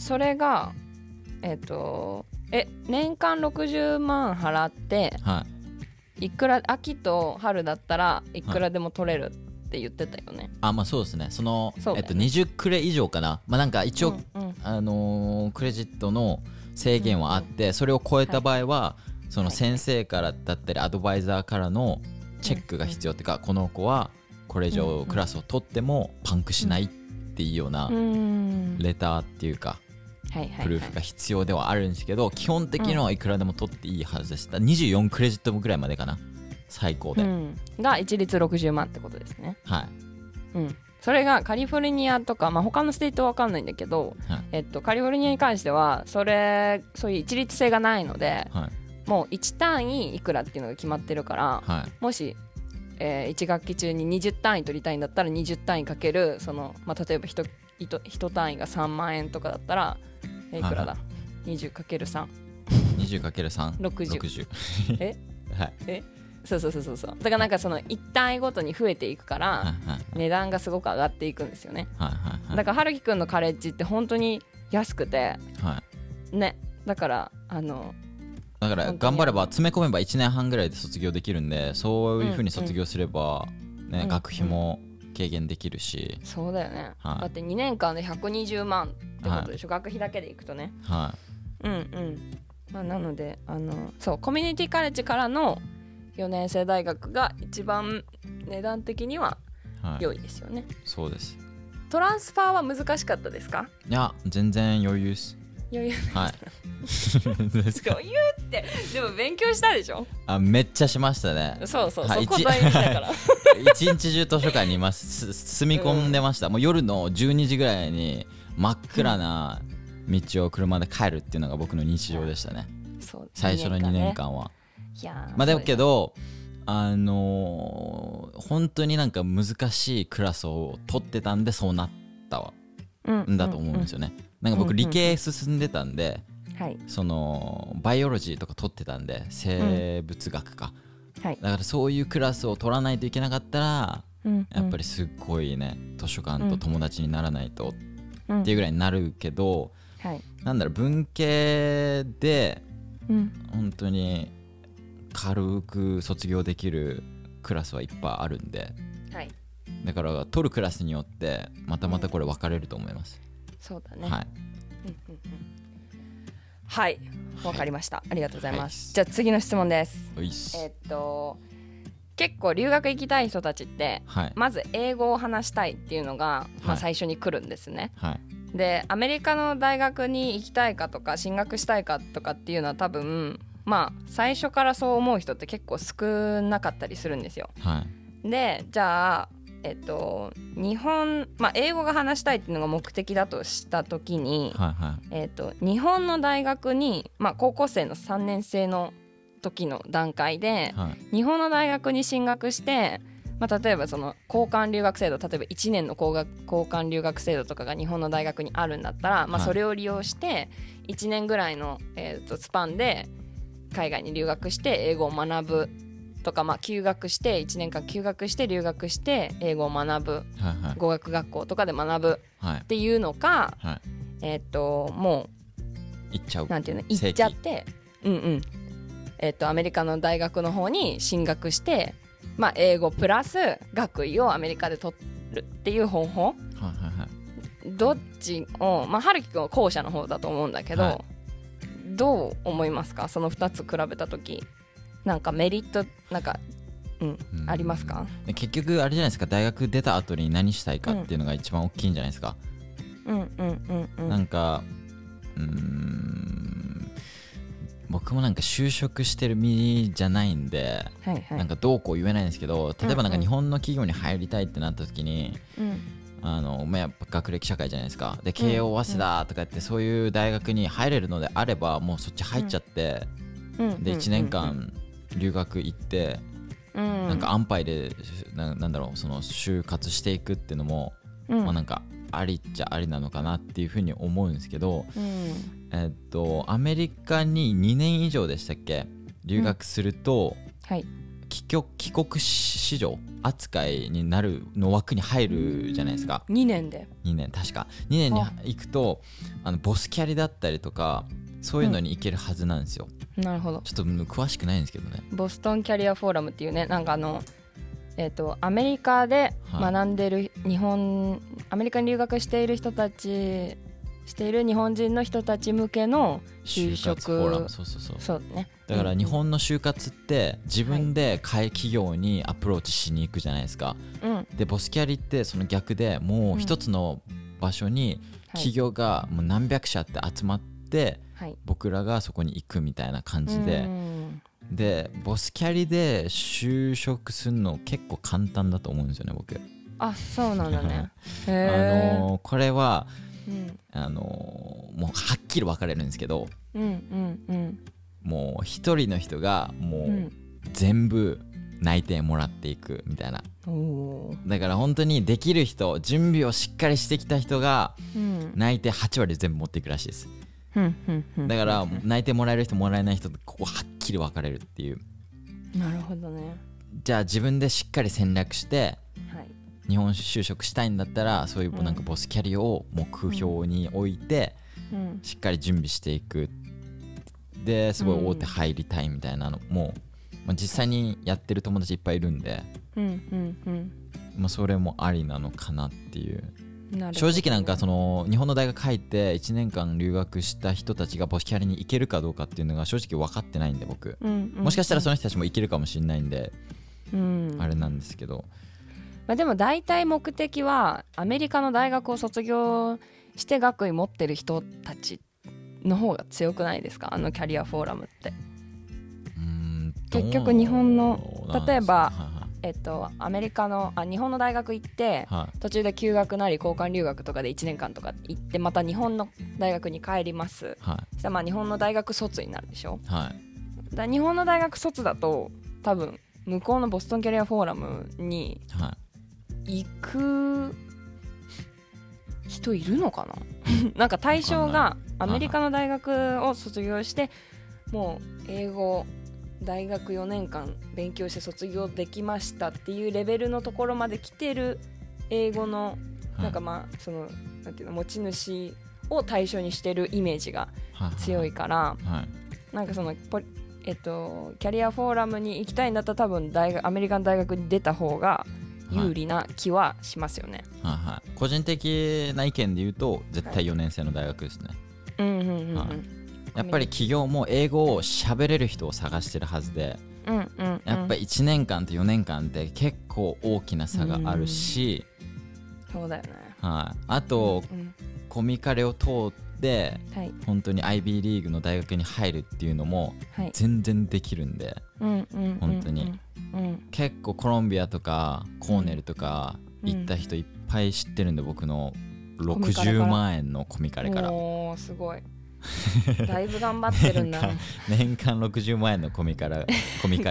それが年間60万払って、はい、いくら秋と春だったらいくらでも取れる、はいって言ってたよね。あ、まあそうですね。そのそうね、20クレ以上かな。まあなんか一応、うんうん、クレジットの制限はあって、うんうん、それを超えた場合は、はい、その先生からだったりアドバイザーからのチェックが必要っていうか、うんうん、この子はこれ以上クラスを取ってもパンクしないっていうようなレターっていうか、うん、プルーフが必要ではあるんですけど、基本的にはいくらでも取っていいはずでした。24クレジットぐらいまでかな。最高で、うん、が一律60万ってことですね。はい、うん、それがカリフォルニアとか、まあ、他のステートは分かんないんだけど、はい、カリフォルニアに関してはそういう一律性がないので、はい、もう1単位いくらっていうのが決まってるから、はい、もし、1学期中に20単位取りたいんだったら20単位かけるその、まあ、例えば 1単位が3万円とかだったら、いくらだ、はい、20×3 20×3 60 え、はい、そうだからなんかその1単位ごとに増えていくから値段がすごく上がっていくんですよね。だから春樹くんのカレッジって本当に安くて、はい、ね、だからだから頑張れば詰め込めば1年半ぐらいで卒業できるんで、そういう風に卒業すれば、ね、うんうん、学費も軽減できるし、うん、そうだよね、はい、だって2年間で120万ってことでしょ、はい、学費だけでいくとね、はい、うんうん、まあ、なのでそうコミュニティカレッジからの4年生大学が一番値段的には良いですよね、はい、そうです。トランスファーは難しかったですか？いや全然余裕です。余裕です、はい、余裕ってでも勉強したでしょ？あ、めっちゃしましたね。そう、はい、そこ大事だから一日中図書館にいます。住み込んでました、うん、もう夜の12時ぐらいに真っ暗な道を車で帰るっていうのが僕の日常でしたね、うん、そう最初の2年間は、ね、いやまあ、だけど本当になんか難しいクラスを取ってたんでそうなったわ、うんだと思うんですよね、うんうん、なんか僕理系進んでたんで、うんうん、そのバイオロジーとか取ってたんで生物学か、うん、だからそういうクラスを取らないといけなかったら、うん、やっぱりすっごいね図書館と友達にならないとっていうぐらいになるけど、うんうん、なんだろう文系で本当に軽く卒業できるクラスはいっぱいあるんで、はい、だから取るクラスによってまたこれ分かれると思います、うん、そうだね、はい、うんうんうん、はい、分かりました、はい、ありがとうございます、はい、じゃあ次の質問です。いす結構留学行きたい人たちって、はい、まず英語を話したいっていうのが、まあ、最初に来るんですね、はいはい、でアメリカの大学に行きたいかとか進学したいかとかっていうのは多分まあ、最初からそう思う人って結構少なかったりするんですよ、はい、でじゃあ、日本、まあ、英語が話したいっていうのが目的だとした時に、はいはい、日本の大学に、まあ、高校生の3年生の時の段階で、はい、日本の大学に進学して、まあ、例えばその交換留学制度例えば1年の交換留学制度とかが日本の大学にあるんだったら、まあ、それを利用して1年ぐらいの、スパンで海外に留学して英語を学ぶとか、まあ、休学して1年間休学して留学して英語を学ぶ、はいはい、語学学校とかで学ぶっていうのか、はいはい、もう行っちゃうなんていうの行っちゃって、うんうん、アメリカの大学の方に進学して、まあ、英語プラス学位をアメリカで取るっていう方法どっちを、まあ、春樹君は後者の方だと思うんだけど、はい、どう思いますか？その2つ比べた時なんかメリットなんか、うんうん、ありますか？結局あれじゃないですか、大学出た後に何したいかっていうのが一番大きいんじゃないですか。うんうんうんうん、なんか僕もなんか就職してる身じゃないんで、はいはい、なんかどうこう言えないんですけど、例えばなんか日本の企業に入りたいってなった時に、うんうんまあ、やっぱ学歴社会じゃないですか。で慶応早稲田とかってそういう大学に入れるのであればもうそっち入っちゃって、うん、で1年間留学行って、うん、なんか安牌で なんだろうその就活していくっていうのも、うんまあ、なんかありっちゃありなのかなっていうふうに思うんですけど、うんアメリカに2年以上でしたっけ留学すると、うんはい、帰国子女扱いになるの枠に入るじゃないですか。2年で2年、確か2年に行くとボスキャリだったりとかそういうのに行けるはずなんですよ、うん、なるほど。ちょっと詳しくないんですけどね、ボストンキャリアフォーラムっていうね、なんかアメリカで学んでる日本、はい、アメリカに留学している人たちしている日本人の人たち向けの就職フォーラム、そうね。だから日本の就活って自分で企業にアプローチしに行くじゃないですか、はい、でボスキャリってその逆でもう一つの場所に企業がもう何百社って集まって僕らがそこに行くみたいな感じで、でボスキャリで就職するの結構簡単だと思うんですよね僕。あ、そうなんだね。これはうん、もうはっきり分かれるんですけど、うんうんうん、もう一人の人がもう全部内定もらっていくみたいな、うん、だから本当にできる人、準備をしっかりしてきた人が内定8割全部持っていくらしいです、うん、だから内定もらえる人もらえない人、ここはっきり分かれるっていう。なるほどね。じゃあ自分でしっかり戦略して、はい、日本就職したいんだったらそういうなんかボスキャリを目標に置いてしっかり準備していく、ですごい大手入りたいみたいなのも、まあ、実際にやってる友達いっぱいいるんで、まあ、それもありなのかなっていう。正直なんかその日本の大学入って1年間留学した人たちがボスキャリに行けるかどうかっていうのが正直分かってないんで僕、もしかしたらその人たちも行けるかもしれないんであれなんですけど、まあ、でも大体目的はアメリカの大学を卒業して学位持ってる人たちの方が強くないですか、あのキャリアフォーラムって。結局日本の例えば、アメリカの日本の大学行って、はい、途中で休学なり交換留学とかで1年間とか行ってまた日本の大学に帰ります、はい、そしたらまあ日本の大学卒になるでしょ、はい、だ日本の大学卒だと多分向こうのボストンキャリアフォーラムに、はい行く人いるのかななんか対象がアメリカの大学を卒業してもう英語大学4年間勉強して卒業できましたっていうレベルのところまで来てる英語のなんかまあそのなんていうの持ち主を対象にしてるイメージが強いから、なんかそのキャリアフォーラムに行きたいんだったら多分アメリカの大学に出た方が有利な気はしますよね、はいはいはい、個人的な意見で言うと絶対4年生の大学ですね。やっぱり企業も英語を喋れる人を探してるはずで、うんうんうん、やっぱり1年間と4年間って結構大きな差があるし、うん、そうだよね、はい、あと、うんうん、コミカレを通って、はい、本当に IB リーグの大学に入るっていうのも全然できるんで、はい、本当に、うんうんうんうん、結構コロンビアとかコーネルとか行った人いっぱい知ってるんで、うん、僕の60万円のコミカレからおーすごいだいぶ頑張ってるんだ年間60万円のコミカレ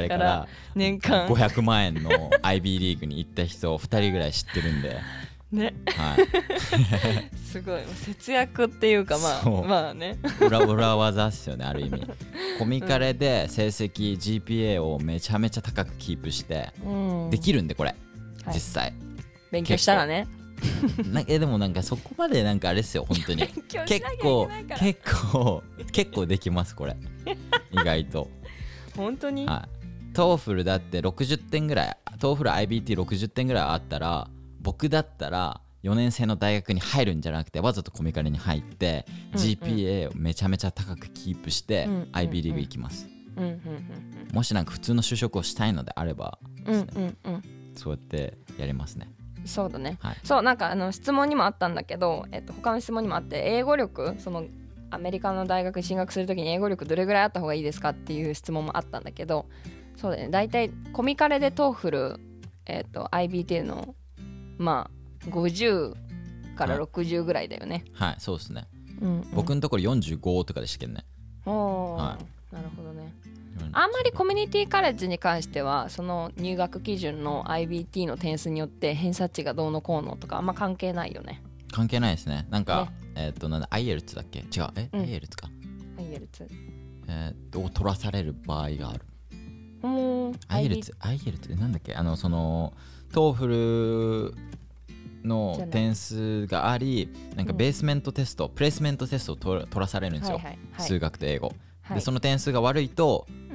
から年間500万円の IB リーグに行った人2人ぐらい知ってるんでね、はい、すごい節約っていうかまあまあね裏技っすよねある意味コミカレで成績、うん、GPA をめちゃめちゃ高くキープして、うん、できるんでこれ、はい、実際勉強したらねでもなんかそこまでなんかあれっすよ本当に結構できますこれ意外と本当に、はい、トーフルだって60点ぐらいトーフル IBT60 点ぐらいあったら僕だったら4年生の大学に入るんじゃなくてわざとコミカルに入って、うんうん、GPA をめちゃめちゃ高くキープして、うんうんうん、IB リーグ行きます、うんうんうん、もしなんか普通の就職をしたいのであればですね、うんうんうん、そうやってやりますね。そうだね、はい、そうなんか質問にもあったんだけど、他の質問にもあって英語力そのアメリカの大学に進学するときに英語力どれぐらいあった方がいいですかっていう質問もあったんだけど、そうだね、大体コミカレでトーフル、IBT のまあ50から60ぐらいだよね。はい、はい、そうですね、うんうん、僕のところ45とかでしたけどね。おー、はい、なるほどね。あんまりコミュニティカレッジに関してはその入学基準の IBT の点数によって偏差値がどうのこうのとかあんま関係ないよね。関係ないですね。なんか、ね、なんだ IELTS だっけ？違う、IELTS か。IELTS。取らされる場合がある。IELTS ってなんだっけ？そのトーフルの点数があり、なんかベースメントテスト、プレイスメントテストを取らされるんですよ。はいはいはい、数学と英語。でその点数が悪いと、うん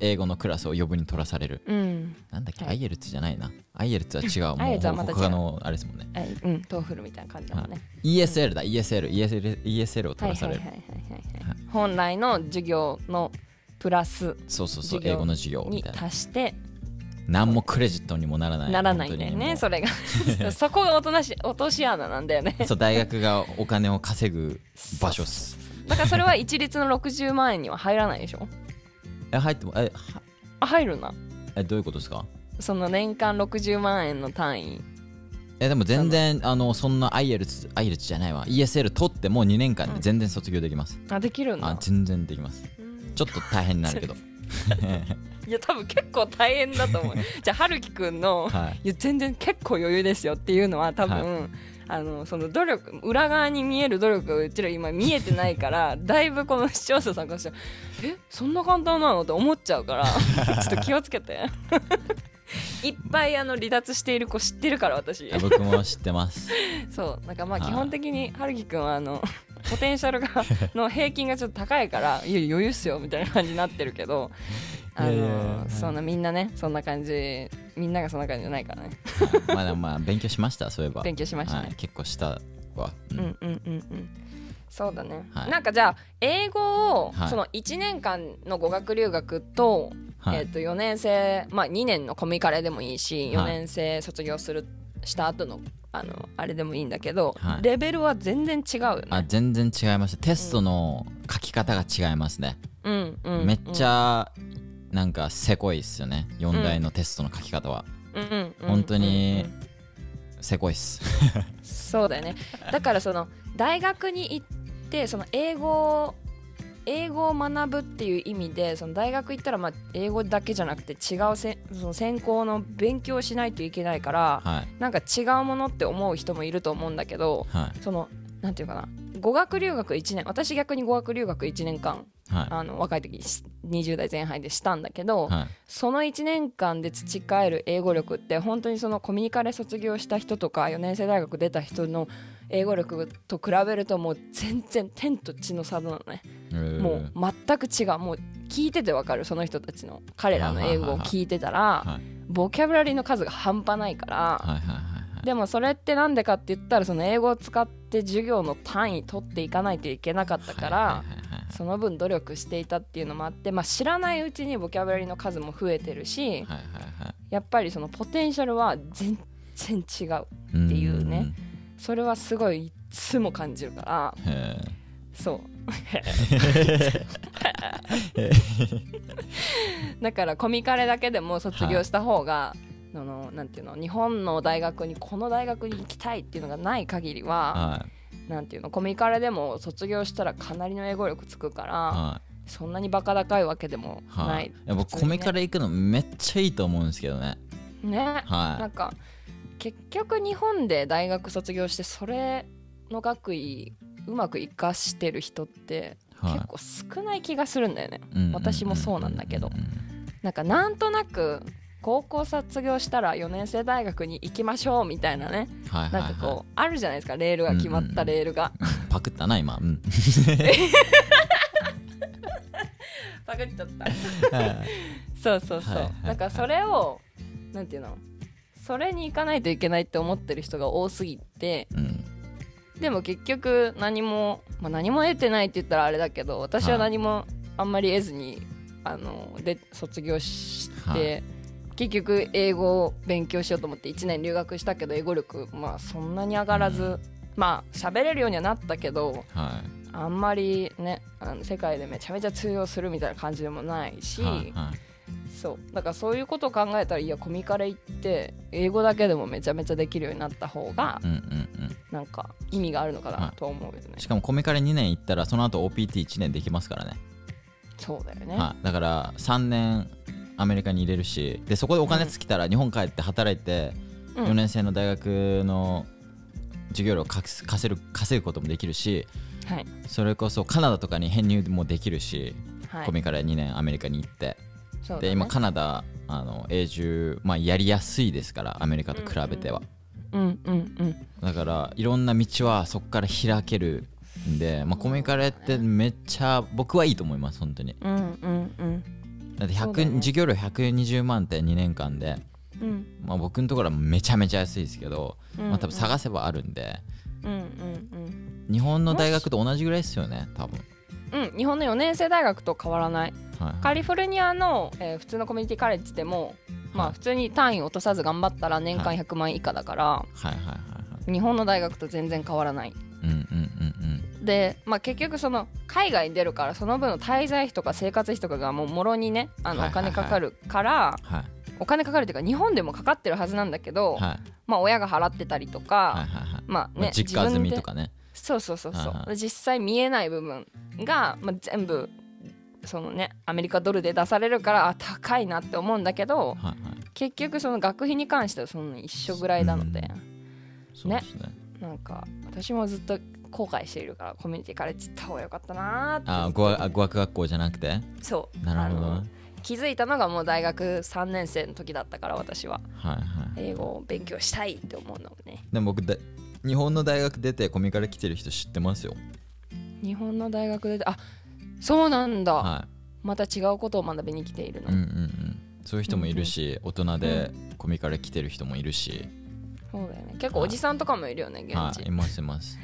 英語のクラスを余分に取らされる、うん、なんだっけ、はい、IELTS じゃないな、 IELTS は違うもう他のあれですもんね、うん、トーフルみたいな感じだもんね、はい、ESL だ、うん、ESL を取らされる、本来の授業のプラスそう英語の授業みたいなに足して何もクレジットにもならないんだよねそれがそこが落とし穴なんだよねそう、大学がお金を稼ぐ場所っす。だからそれは一律の60万円には入らないでしょ入っても入るな。どういうことですか？その年間60万円の単位。でも全然そんな IELTS じゃないわ ESL 取っても2年間で全然卒業できます、うん、できるんだ。全然できます。ちょっと大変になるけどいや多分結構大変だと思うじゃあ春樹くんの、はい、いや全然結構余裕ですよっていうのは多分、はい、その努力裏側に見える努力がうちら今見えてないからだいぶこの視聴者さんからしてそんな簡単なのって思っちゃうからちょっと気をつけていっぱい離脱している子知ってるから私僕も知ってますそうなんかまあ基本的にはるきくんはポテンシャルがの平均がちょっと高いからいや余裕っすよみたいな感じになってるけどそんなみんなねそんな感じみんながそんな感じじゃないからねまあまあ勉強しました。そういえば勉強しましたね、はい、結構したわ、うん、うんうんうんうんそうだね、はい、なんかじゃあ英語を、はい、その1年間の語学留学と、はい4年生まあ2年のコミカレでもいいし4年生卒業した後のあれでもいいんだけど、はい、レベルは全然違うよね。全然違いました。テストの書き方が違いますね、うんうんうん、めっちゃなんかせこいっすよね4大のテストの書き方は、うん、本当にせこいっすそうだよね。だからその大学に行ってその英語を学ぶっていう意味でその大学行ったらまあ英語だけじゃなくて違うその専攻の勉強をしないといけないから、はい、なんか違うものって思う人もいると思うんだけど、はい、そのなんていうかな語学留学1年、私逆に語学留学1年間はい、若い時20代前半でしたんだけど、はい、その1年間で培える英語力って本当にそのコミュニカレ卒業した人とか4年生大学出た人の英語力と比べるともう全然天と地の差なのね、もう全く違う。もう聞いてて分かる。その人たちの彼らの英語を聞いてたら、はい、ボキャブラリーの数が半端ないから、はいはいはい、でもそれってなんでかって言ったらその英語を使って授業の単位取っていかないといけなかったから、はいはいはい、その分努力していたっていうのもあって、まあ、知らないうちにボキャブラリーの数も増えてるし、はいはいはい、やっぱりそのポテンシャルは全然違うっていうね、それはすごいいつも感じるからへそうだからコミカレだけでも卒業した方が、はい、なんていうの日本の大学にこの大学に行きたいっていうのがない限りは、はいなんていうのコミカレでも卒業したらかなりの英語力つくから、はい、そんなにバカ高いわけでもない、はいね、いや僕コミカレ行くのめっちゃいいと思うんですけどね。ね、はい、なんか結局日本で大学卒業してそれの学位うまく生かしてる人って結構少ない気がするんだよね、はい、私もそうなんだけど、なんとなく高校卒業したら4年生大学に行きましょうみたいなね、はいはいはい、なんかこうあるじゃないですかレールが決まったレールが、うんうん、パクったな今、うん、パクっちゃったそうそうそう、はいはいはい、なんかそれをなんていうのそれに行かないといけないって思ってる人が多すぎて、うん、でも結局何も、まあ、何も得てないって言ったらあれだけど、私は何もあんまり得ずに、はい、で卒業して、はい、結局英語を勉強しようと思って1年留学したけど、英語力、まあ、そんなに上がらず、うん、まあ喋れるようにはなったけど、はい、あんまりね、世界でめちゃめちゃ通用するみたいな感じでもないし、はいはい、そうだからそういうことを考えたら、いやコミカレ行って英語だけでもめちゃめちゃできるようになった方が、うんうんうん、なんか意味があるのかなと思うよね、はい、しかもコミカレ2年行ったらその後 OPT1 年できますからね。そうだよね、はい、だから3年アメリカに入れるし、でそこでお金尽きたら日本帰って働いて、うん、4年生の大学の授業料を稼ぐこともできるし、はい、それこそカナダとかに編入もできるし、はい、コミカレ2年アメリカに行ってで、ね、今カナダ永住、まあ、やりやすいですから、アメリカと比べては、うんうんうんうん、だからいろんな道はそこから開けるんで、まあ、コミカレってめっちゃ僕はいいと思います本当に、うんうんうん、だって授業料120万って2年間で、うん、まあ、僕のところはめちゃめちゃ安いですけど、うんうん、まあ、多分探せばあるんで、うんうんうん、日本の大学と同じぐらいですよね多分、うん、日本の4年生大学と変わらない、はいはい、カリフォルニアの、普通のコミュニティカレッジでも、まあ、普通に単位落とさず頑張ったら年間100万以下だから、はいはいはいはい、日本の大学と全然変わらない、うんうんうんうん、で、まあ、結局その海外に出るから、その分の滞在費とか生活費とかがもうもろにね、お金かかるから、はいはいはい、お金かかるというか日本でもかかってるはずなんだけど、はい、まあ、親が払ってたりとか、はいはいはい、まあね、実家住みとかね、そうそうそうそう、はいはい、実際見えない部分が、まあ、全部そのねアメリカドルで出されるから、あ高いなって思うんだけど、はいはい、結局その学費に関してはその一緒ぐらいなので、うん、そうですね、ね、なんか私もずっと後悔しているから、コミュニティカレッジ行った方が良かったなって。あ、語学学校じゃなくて、そうなるほど、気づいたのがもう大学3年生の時だったから、私は、はいはい、英語を勉強したいって思うのをね。でも僕日本の大学出てコミカレ来てる人知ってますよ。日本の大学出て、あ、そうなんだ、はい、また違うことを学びに来ているの、うんうんうん、そういう人もいるし、うんうん、大人でコミカレ来てる人もいるし、うん、そうだよね、結構おじさんとかもいるよね、はい、現地、はい、いますいます。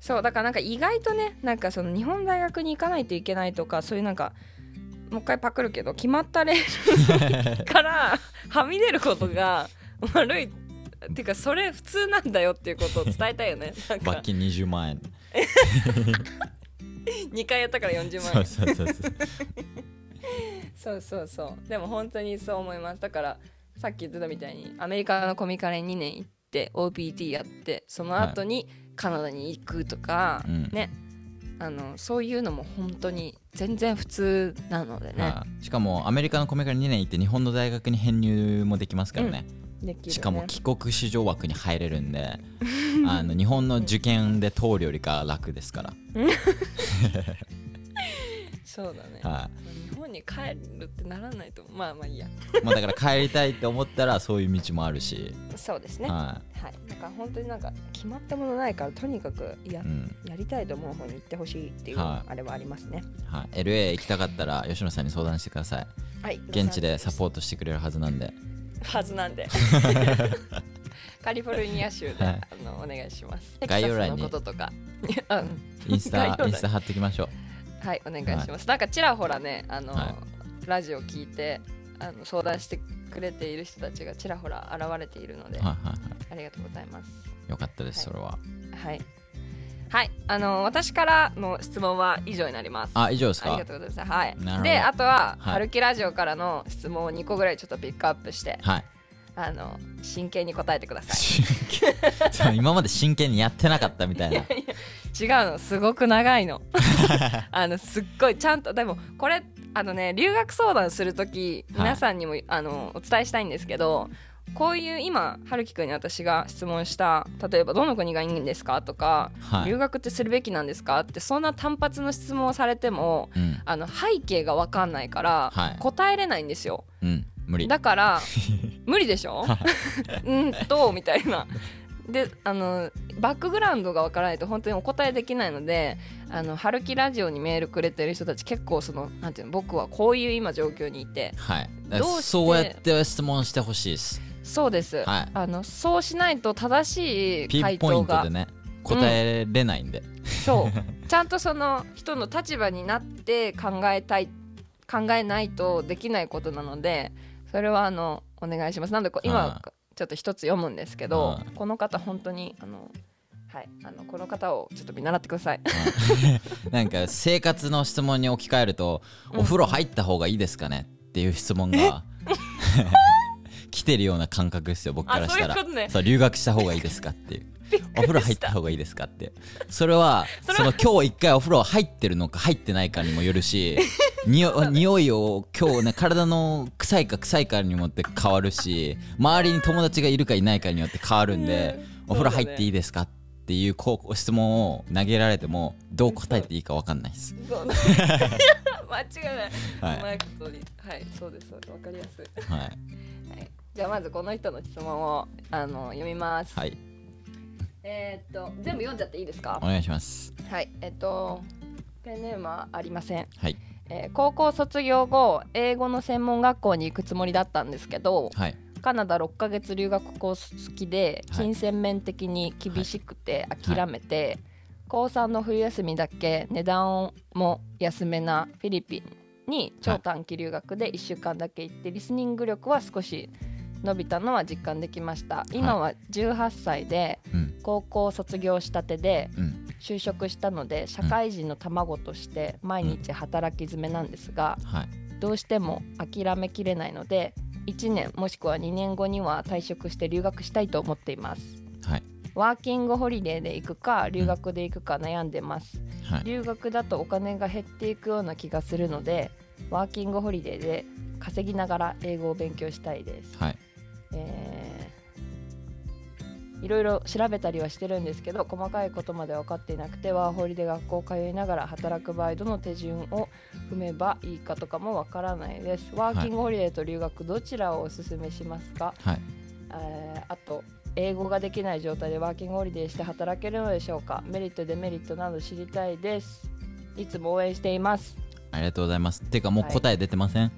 そうだからなんか意外とね、なんかその日本大学に行かないといけないとか、そういうなんかもう一回パクるけど決まったレールからはみ出ることが悪いっていうか、それ普通なんだよっていうことを伝えたいよね。なんか罰金20万円2回やったから40万円、そうそうそうそうそうそうそう、でも本当にそう思います。だからさっき言ってたみたいにアメリカのコミカレ2年行って OPT やって、その後にカナダに行くとか、はい、ね、そういうのも本当に全然普通なのでね、はい、しかもアメリカのコミカレ2年行って日本の大学に編入もできますからね、うん、ね、しかも帰国子女枠に入れるんで日本の受験で通るよりか楽ですからそうだね、はい、日本に帰るってならないと、まあまあいいやまあだから帰りたいって思ったらそういう道もあるし、そうですね、はいはい、だから本当になんか決まったものないから、とにかくうん、やりたいと思う方に行ってほしいっていう、はい、あれはありますね、はい、LA 行きたかったら吉野さんに相談してください、はい、現地でサポートしてくれるはずなんでカリフォルニア州で、はい、お願いします。概要欄にこととかインスタ貼っておきましょう。はい、お願いします、はい、なんかちらほらね、はい、ラジオ聞いて相談してくれている人たちがちらほら現れているので、はいはいはい、ありがとうございます。よかったです、はい、それははい、はい、私からの質問は以上になります。あ、以上ですか。ありがとうございます、はい、であとは、はい、Harukiラジオからの質問を2個ぐらいちょっとピックアップして、はい、真剣に答えてください今まで真剣にやってなかったみたいな。いや違うの、すごく長いのすっごいちゃんと、でもこれね、留学相談するとき皆さんにも、はい、お伝えしたいんですけど、こういう今春樹くんに私が質問した例えばどの国がいいんですかとか、はい、留学ってするべきなんですかって、そんな単発の質問をされても、うん、背景が分かんないから、はい、答えれないんですよ、うん、無理だから無理でしょうんとみたいなでバックグラウンドが分からないと本当にお答えできないので、春樹ラジオにメールくれてる人たち結構そのなんていうの、僕はこういう今状況にいて、はい、どうしてそうやって質問してほしいです。そうです、はい、そうしないと正しい回答がピンポイントでね答えれないんで、うん、そうちゃんとその人の立場になって考えないとできないことなので、それはお願いします。なんで今ちょっと一つ読むんですけど、この方本当にはい、この方をちょっと見習ってくださいなんか生活の質問に置き換えると、うん、お風呂入った方がいいですかねっていう質問が来てるような感覚ですよ僕からしたら。そういうことね。そう、留学した方がいいですかっていうお風呂入った方がいいですかって、それは今日一回お風呂入ってるのか入ってないかにもよるし匂いを今日ね体の臭いかにもって変わるし、周りに友達がいるかいないかによって変わるんで、お風呂入っていいですかっていうこう質問を投げられてもどう答えていいか分かんないです。そう間違いない、はい、うまいことに、はい、そうです、そうです、分かりやすい、はいはい、じゃあまずこの人の質問を読みます、はい、全部読んじゃっていいですか？お願いします。はい、ペンネームはありません、はい、高校卒業後英語の専門学校に行くつもりだったんですけど、はい、カナダ6ヶ月留学コース付きで金銭面的に厳しくて諦めて、はいはい、高3の冬休みだけ値段も安めなフィリピンに超短期留学で1週間だけ行って、リスニング力は少し伸びたのは実感できました。今は18歳で高校卒業したてで就職したので、社会人の卵として毎日働き詰めなんですが、どうしても諦めきれないので1年もしくは2年後には退職して留学したいと思っています、はい、ワーキングホリデーで行くか留学で行くか悩んでます、はい、留学だとお金が減っていくような気がするので、ワーキングホリデーで稼ぎながら英語を勉強したいです、はい、いろいろ調べたりはしてるんですけど細かいことまで分かっていなくて、ワーホリで学校通いながら働く場合どの手順を踏めばいいかとかも分からないです。ワーキングホリデーと留学どちらをおすすめしますか、はい、あと英語ができない状態でワーキングホリデーして働けるのでしょうか？メリットデメリットなど知りたいです。いつも応援しています。ありがとうございます。てかもう答え出てません、はい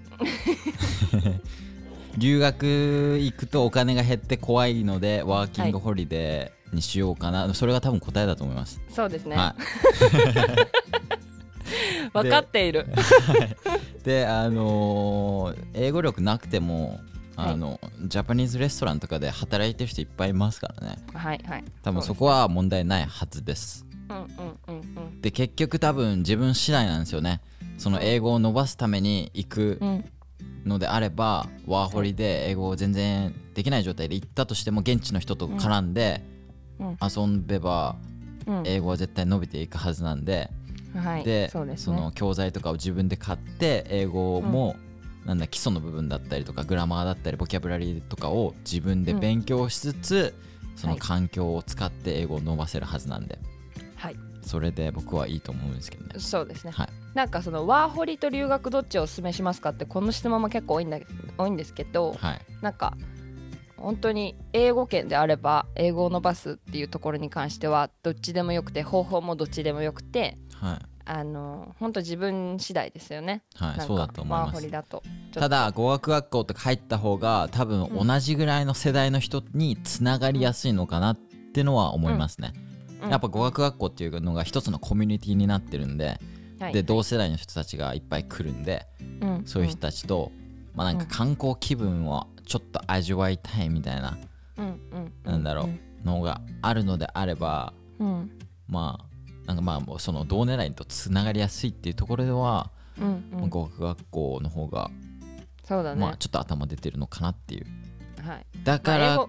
留学行くとお金が減って怖いのでワーキングホリデーにしようかな、はい、それが多分答えだと思います。そうですね、はい、分かっているで、英語力なくてもジャパニーズレストランとかで働いてる人いっぱいいますからね、はいはい、多分そこは問題ないはずです、うんうんうんうん、で結局多分自分次第なんですよね。その英語を伸ばすために行く、うんのであればワーホリで英語を全然できない状態で行ったとしても現地の人と絡んで遊べば英語は絶対伸びていくはずなんで、でその教材とかを自分で買って英語もなんだ基礎の部分だったりとかグラマーだったりボキャブラリーとかを自分で勉強しつつその環境を使って英語を伸ばせるはずなんで、それで僕はいいと思うんですけどね。そうですね、はい、なんかそのワーホリと留学どっちをおすすめしますかってこの質問も結構多いんですけど、はい、なんか本当に英語圏であれば英語を伸ばすっていうところに関してはどっちでもよくて方法もどっちでもよくて、はい、本当自分次第ですよね、はい、なんかそうだと思います。ワーホリだとただ語学学校とか入った方が多分同じぐらいの世代の人につながりやすいのかなってのは思いますね、うんうんやっぱ語学学校っていうのが一つのコミュニティになってるんで、はい、で同世代の人たちがいっぱい来るんで、うん、そういう人たちと、うんまあ、なんか観光気分をちょっと味わいたいみたいな、うん、なんだろう、うん、のがあるのであれば、うん、まあその同狙いとつながりやすいっていうところでは、うんうんまあ、語学学校の方がそうだね、まあ、ちょっと頭出てるのかなっていう、はい、だから、まあ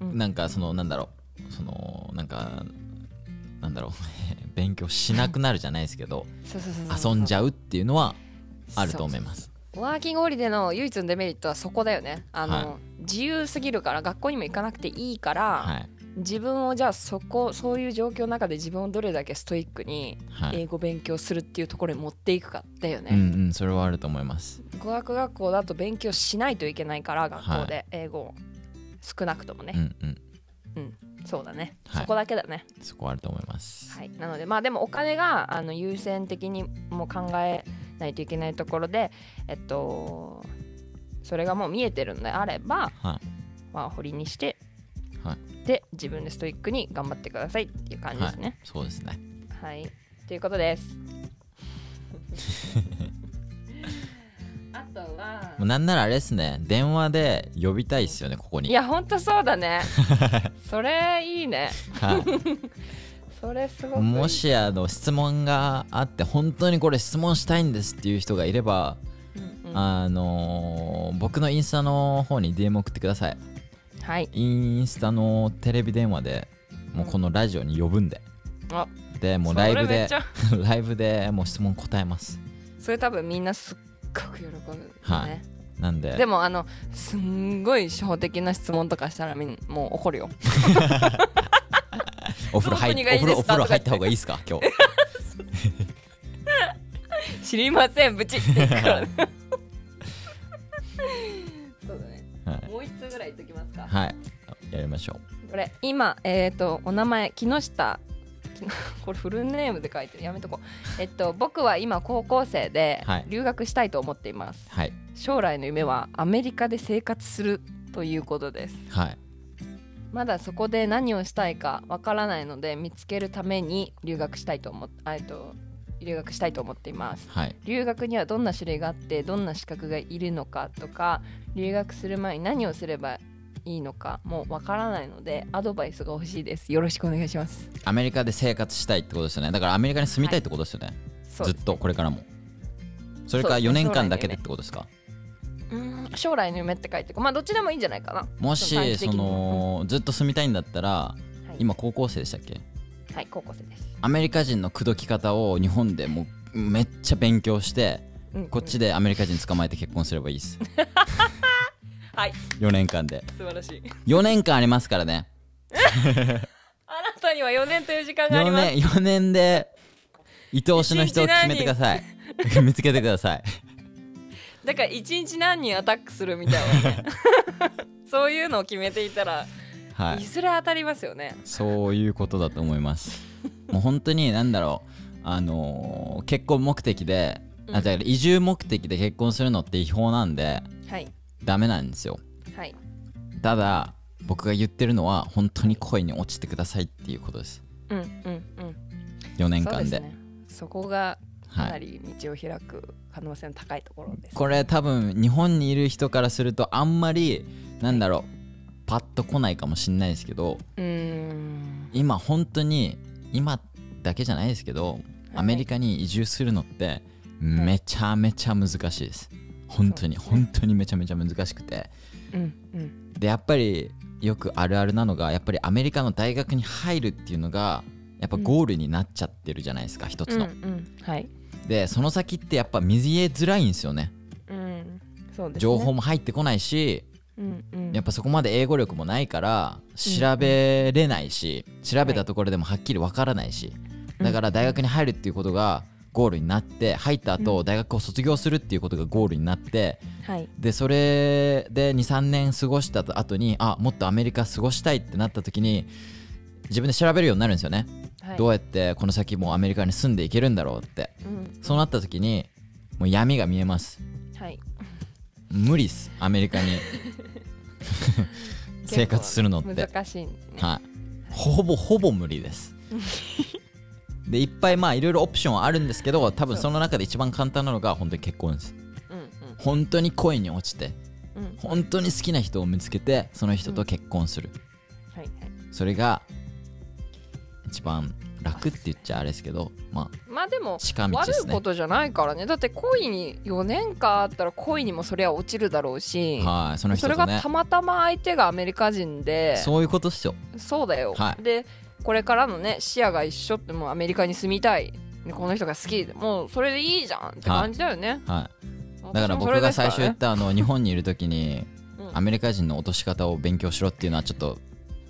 うん、なんかそのなんだろうそのなんだろう勉強しなくなるじゃないですけど遊んじゃうっていうのはあると思います。そうワーキングホリデーの唯一のデメリットはそこだよね。はい、自由すぎるから学校にも行かなくていいから、はい、自分をじゃあそういう状況の中で自分をどれだけストイックに英語勉強するっていうところに持っていくかだよね、はい、うんうんそれはあると思います。語学学校だと勉強しないといけないから学校で英語、はい、少なくともねうんうんうん、そうだね、はい、そこだけだね。そこあると思います、はい、なのでまあでもお金が優先的にも考えないといけないところでそれがもう見えてるのであれば、はい、まあ、堀にして、はい、で自分でストイックに頑張ってくださいっていう感じですね、はい、そうですね、はい、ということですあとはもうなんならあれですね、電話で呼びたいですよね、ここに。いやほんとそうだねそれいいね、はいそれすごくいい。もし質問があって本当にこれ質問したいんですっていう人がいれば、うんうん、僕のインスタの方に DM 送ってください。はい、インスタのテレビ電話でもうこのラジオに呼ぶんで、あでもうライブでライブでもう質問答えます。それ多分みんなすっごく喜ぶ、ね、はい、なんででもすんごい初歩的な質問とかしたらみんもう怒るよお風呂入った方がいいですか今日知りませんブチって言うからねもう1通ぐらいいっときますか。はい、やりましょう。これ今、お名前木下これフルネームで書いてる、やめとこう僕は今高校生で留学したいと思っています、はい、将来の夢はアメリカで生活するということです、はい、まだそこで何をしたいかわからないので見つけるために留学したいと思っています、はい、留学にはどんな種類があってどんな資格がいるのかとか留学する前に何をすればいいのかもうわからないのでアドバイスが欲しいです。よろしくお願いします。アメリカで生活したいってことですよね。だからアメリカに住みたいってことですよね、はい、ずっとこれからもそれから4年間だけでってことですか。将来の夢って書いてまあどっちでもいいんじゃないかな。もしずっと住みたいんだったら、はい、今高校生でしたっけ。はい、高校生です。アメリカ人の口説き方を日本でもうめっちゃ勉強して、うんうん、こっちでアメリカ人捕まえて結婚すればいいですはい4年間で素晴らしい。4年間ありますからねあなたには4年という時間があります。4年で愛おしの人を決めてください見つけてくださいだから1日何人アタックするみたいな、ね、そういうのを決めていたらはい、いずれ当たりますよね。そういうことだと思いますもう本当に何だろう、結婚目的で、うん、あ、じゃあ移住目的で結婚するのって違法なんで、はい、ダメなんですよ、はい、ただ僕が言ってるのは本当に恋に落ちてくださいっていうことです、うんうんうん、4年間 で、ね、そこがかなり道を開く可能性の高いところです、はい、これ多分日本にいる人からするとあんまり何だろう、はい、パッと来ないかもしれないですけど、今本当に今だけじゃないですけど、はい、アメリカに移住するのってめちゃめちゃ難しいです、はい、本当に、そうですね、本当にめちゃめちゃ難しくて、うんうん、でやっぱりよくあるあるなのがやっぱりアメリカの大学に入るっていうのがやっぱゴールになっちゃってるじゃないですか、うん、一つの、うんうん、はい、でその先ってやっぱ見えづらいんですよね、うん、そうですね、情報も入ってこないし、うんうん、やっぱそこまで英語力もないから調べれないし、うんうん、調べたところでもはっきりわからないし、はい、だから大学に入るっていうことがゴールになって入った後大学を卒業するっていうことがゴールになって、うん、でそれで 2,3 年過ごした後にあもっとアメリカ過ごしたいってなった時に自分で調べるようになるんですよね、はい、どうやってこの先もうアメリカに住んでいけるんだろうって、うん、そうなった時にもう闇が見えます、はい、無理っすアメリカに生活するのって難しい、ね、はい、ほぼ無理ですでいっぱいまあいろいろオプションはあるんですけど多分その中で一番簡単なのが本当に結婚です、うんうん、本当に恋に落ちて、うん、本当に好きな人を見つけてその人と結婚する、うん、はいはい、それが一番楽って言っちゃあれですけど、まあでも近道ですね。悪いことじゃないからね。だって恋に4年間あったら恋にもそりゃ落ちるだろうし、はい、その人とね、それがたまたま相手がアメリカ人でそういうことっしょ。そうだよ、はい、でこれからのね視野が一緒って、もうアメリカに住みたい、この人が好きでもうそれでいいじゃんって感じだよね、はいはい、だから僕が最初言った日本にいる時に、うん、アメリカ人の落とし方を勉強しろっていうのはちょっと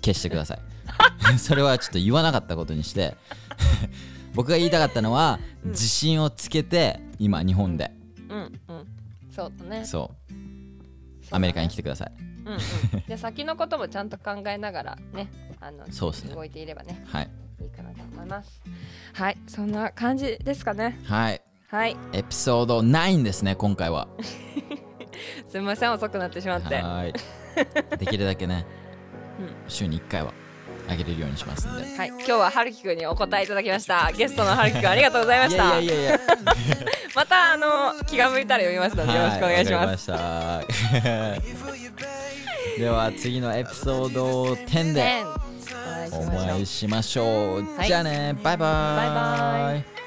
消してくださいそれはちょっと言わなかったことにして僕が言いたかったのは、うん、自信をつけて今日本で、うんうんうん、そうだね、そう、アメリカに来てください、うんうん、で先のこともちゃんと考えながらね、そうですね、動いていればね、はい、いいかなと思います。はい、そんな感じですかね。はい、はい、エピソード9ですね今回はすみません、遅くなってしまって。はいできるだけね週に1回はあげれるようにしますんで、はい、今日はハルキくんにお答えいただきました。ゲストのハルキくんありがとうございました。いやいやいやまた気が向いたら読みますのでよろしくお願いします。はい、わかりましたでは次のエピソード10でお会いしましょう。じゃあね、バイバイ。